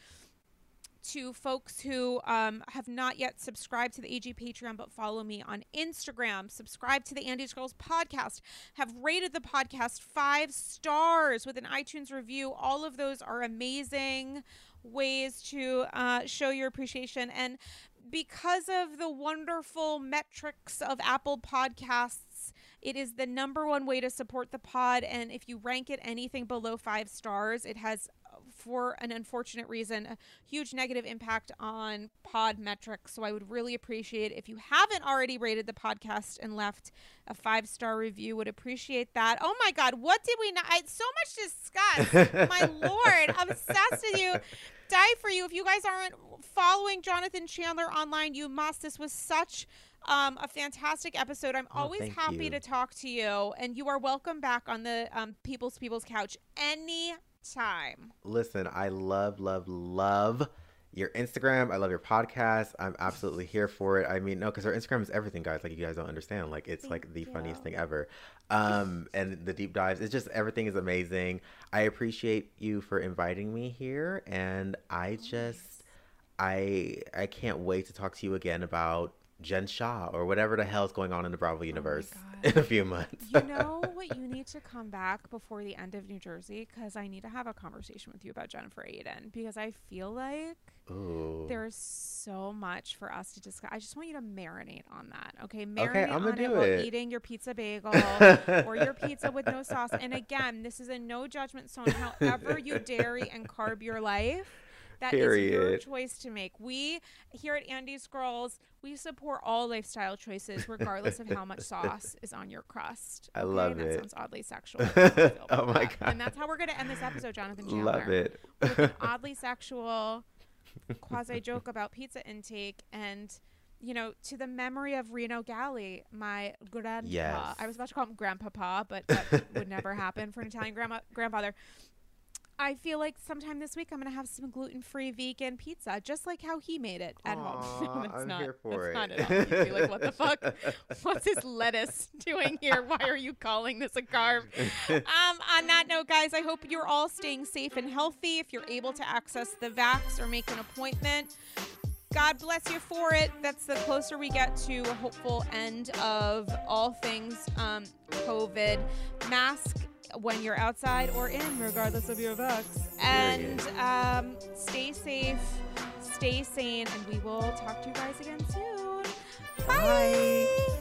to folks who um, have not yet subscribed to the A G Patreon but follow me on Instagram, subscribe to the Andy's Girls podcast, have rated the podcast five stars with an iTunes review. All of those are amazing ways to uh, show your appreciation. And because of the wonderful metrics of Apple Podcasts, It is the number one way to support the pod, and if you rank it anything below five stars, it has, for an unfortunate reason, a huge negative impact on pod metrics. So I would really appreciate it if you haven't already rated the podcast and left a five-star review. Would appreciate that. Oh my God, what did we not? I had so much to discuss. My Lord, I'm obsessed with you. Die for you. If you guys aren't following Jonathan Chandler online, you must. This was such um, a fantastic episode. I'm oh, always happy you. to talk to you, and you are welcome back on the um, People's People's Couch any time. Listen, I love, love, love your Instagram. I love your podcast. I'm absolutely here for it. I mean, no, because our Instagram is everything, guys. Like, you guys don't understand. Like, it's Thank like the you. funniest thing ever. Um, and the deep dives, it's just, everything is amazing. I appreciate you for inviting me here. And I just, I, I can't wait to talk to you again about Jen Shah or whatever the hell's going on in the Bravo universe oh in a few months. You know what? You need to come back before the end of New Jersey, because I need to have a conversation with you about Jennifer Aiden, because I feel like Ooh. there's so much for us to discuss. I just want you to marinate on that. Okay, marinate okay, I'm gonna on do it while it. eating your pizza bagel or your pizza with no sauce. And again, this is a no judgment zone. However you dairy and carb your life, that Period. is your choice to make. We here at Andy's Girls, we support all lifestyle choices, regardless of how much sauce is on your crust. I okay? love that it. That sounds oddly sexual. oh my that. God! And that's how we're going to end this episode, Jonathan Chandler. Love it. With an oddly sexual quasi joke about pizza intake, and, you know, to the memory of Reno Galli, my grandpa. Yes. I was about to call him grandpapa, but that would never happen for an Italian grandma grandfather. I feel like sometime this week I'm going to have some gluten-free vegan pizza, just like how he made it at Aww, home. No, that's I'm not, here for that's it. Not at all. You'd be like, what the fuck? What's this lettuce doing here? Why are you calling this a carb? Um, on that note, guys, I hope you're all staying safe and healthy. If you're able to access the vax or make an appointment, God bless you for it. That's the closer we get to a hopeful end of all things um, COVID. Mask when you're outside or in, regardless of your vax. And um, stay safe, stay sane, and we will talk to you guys again soon. Bye. Bye.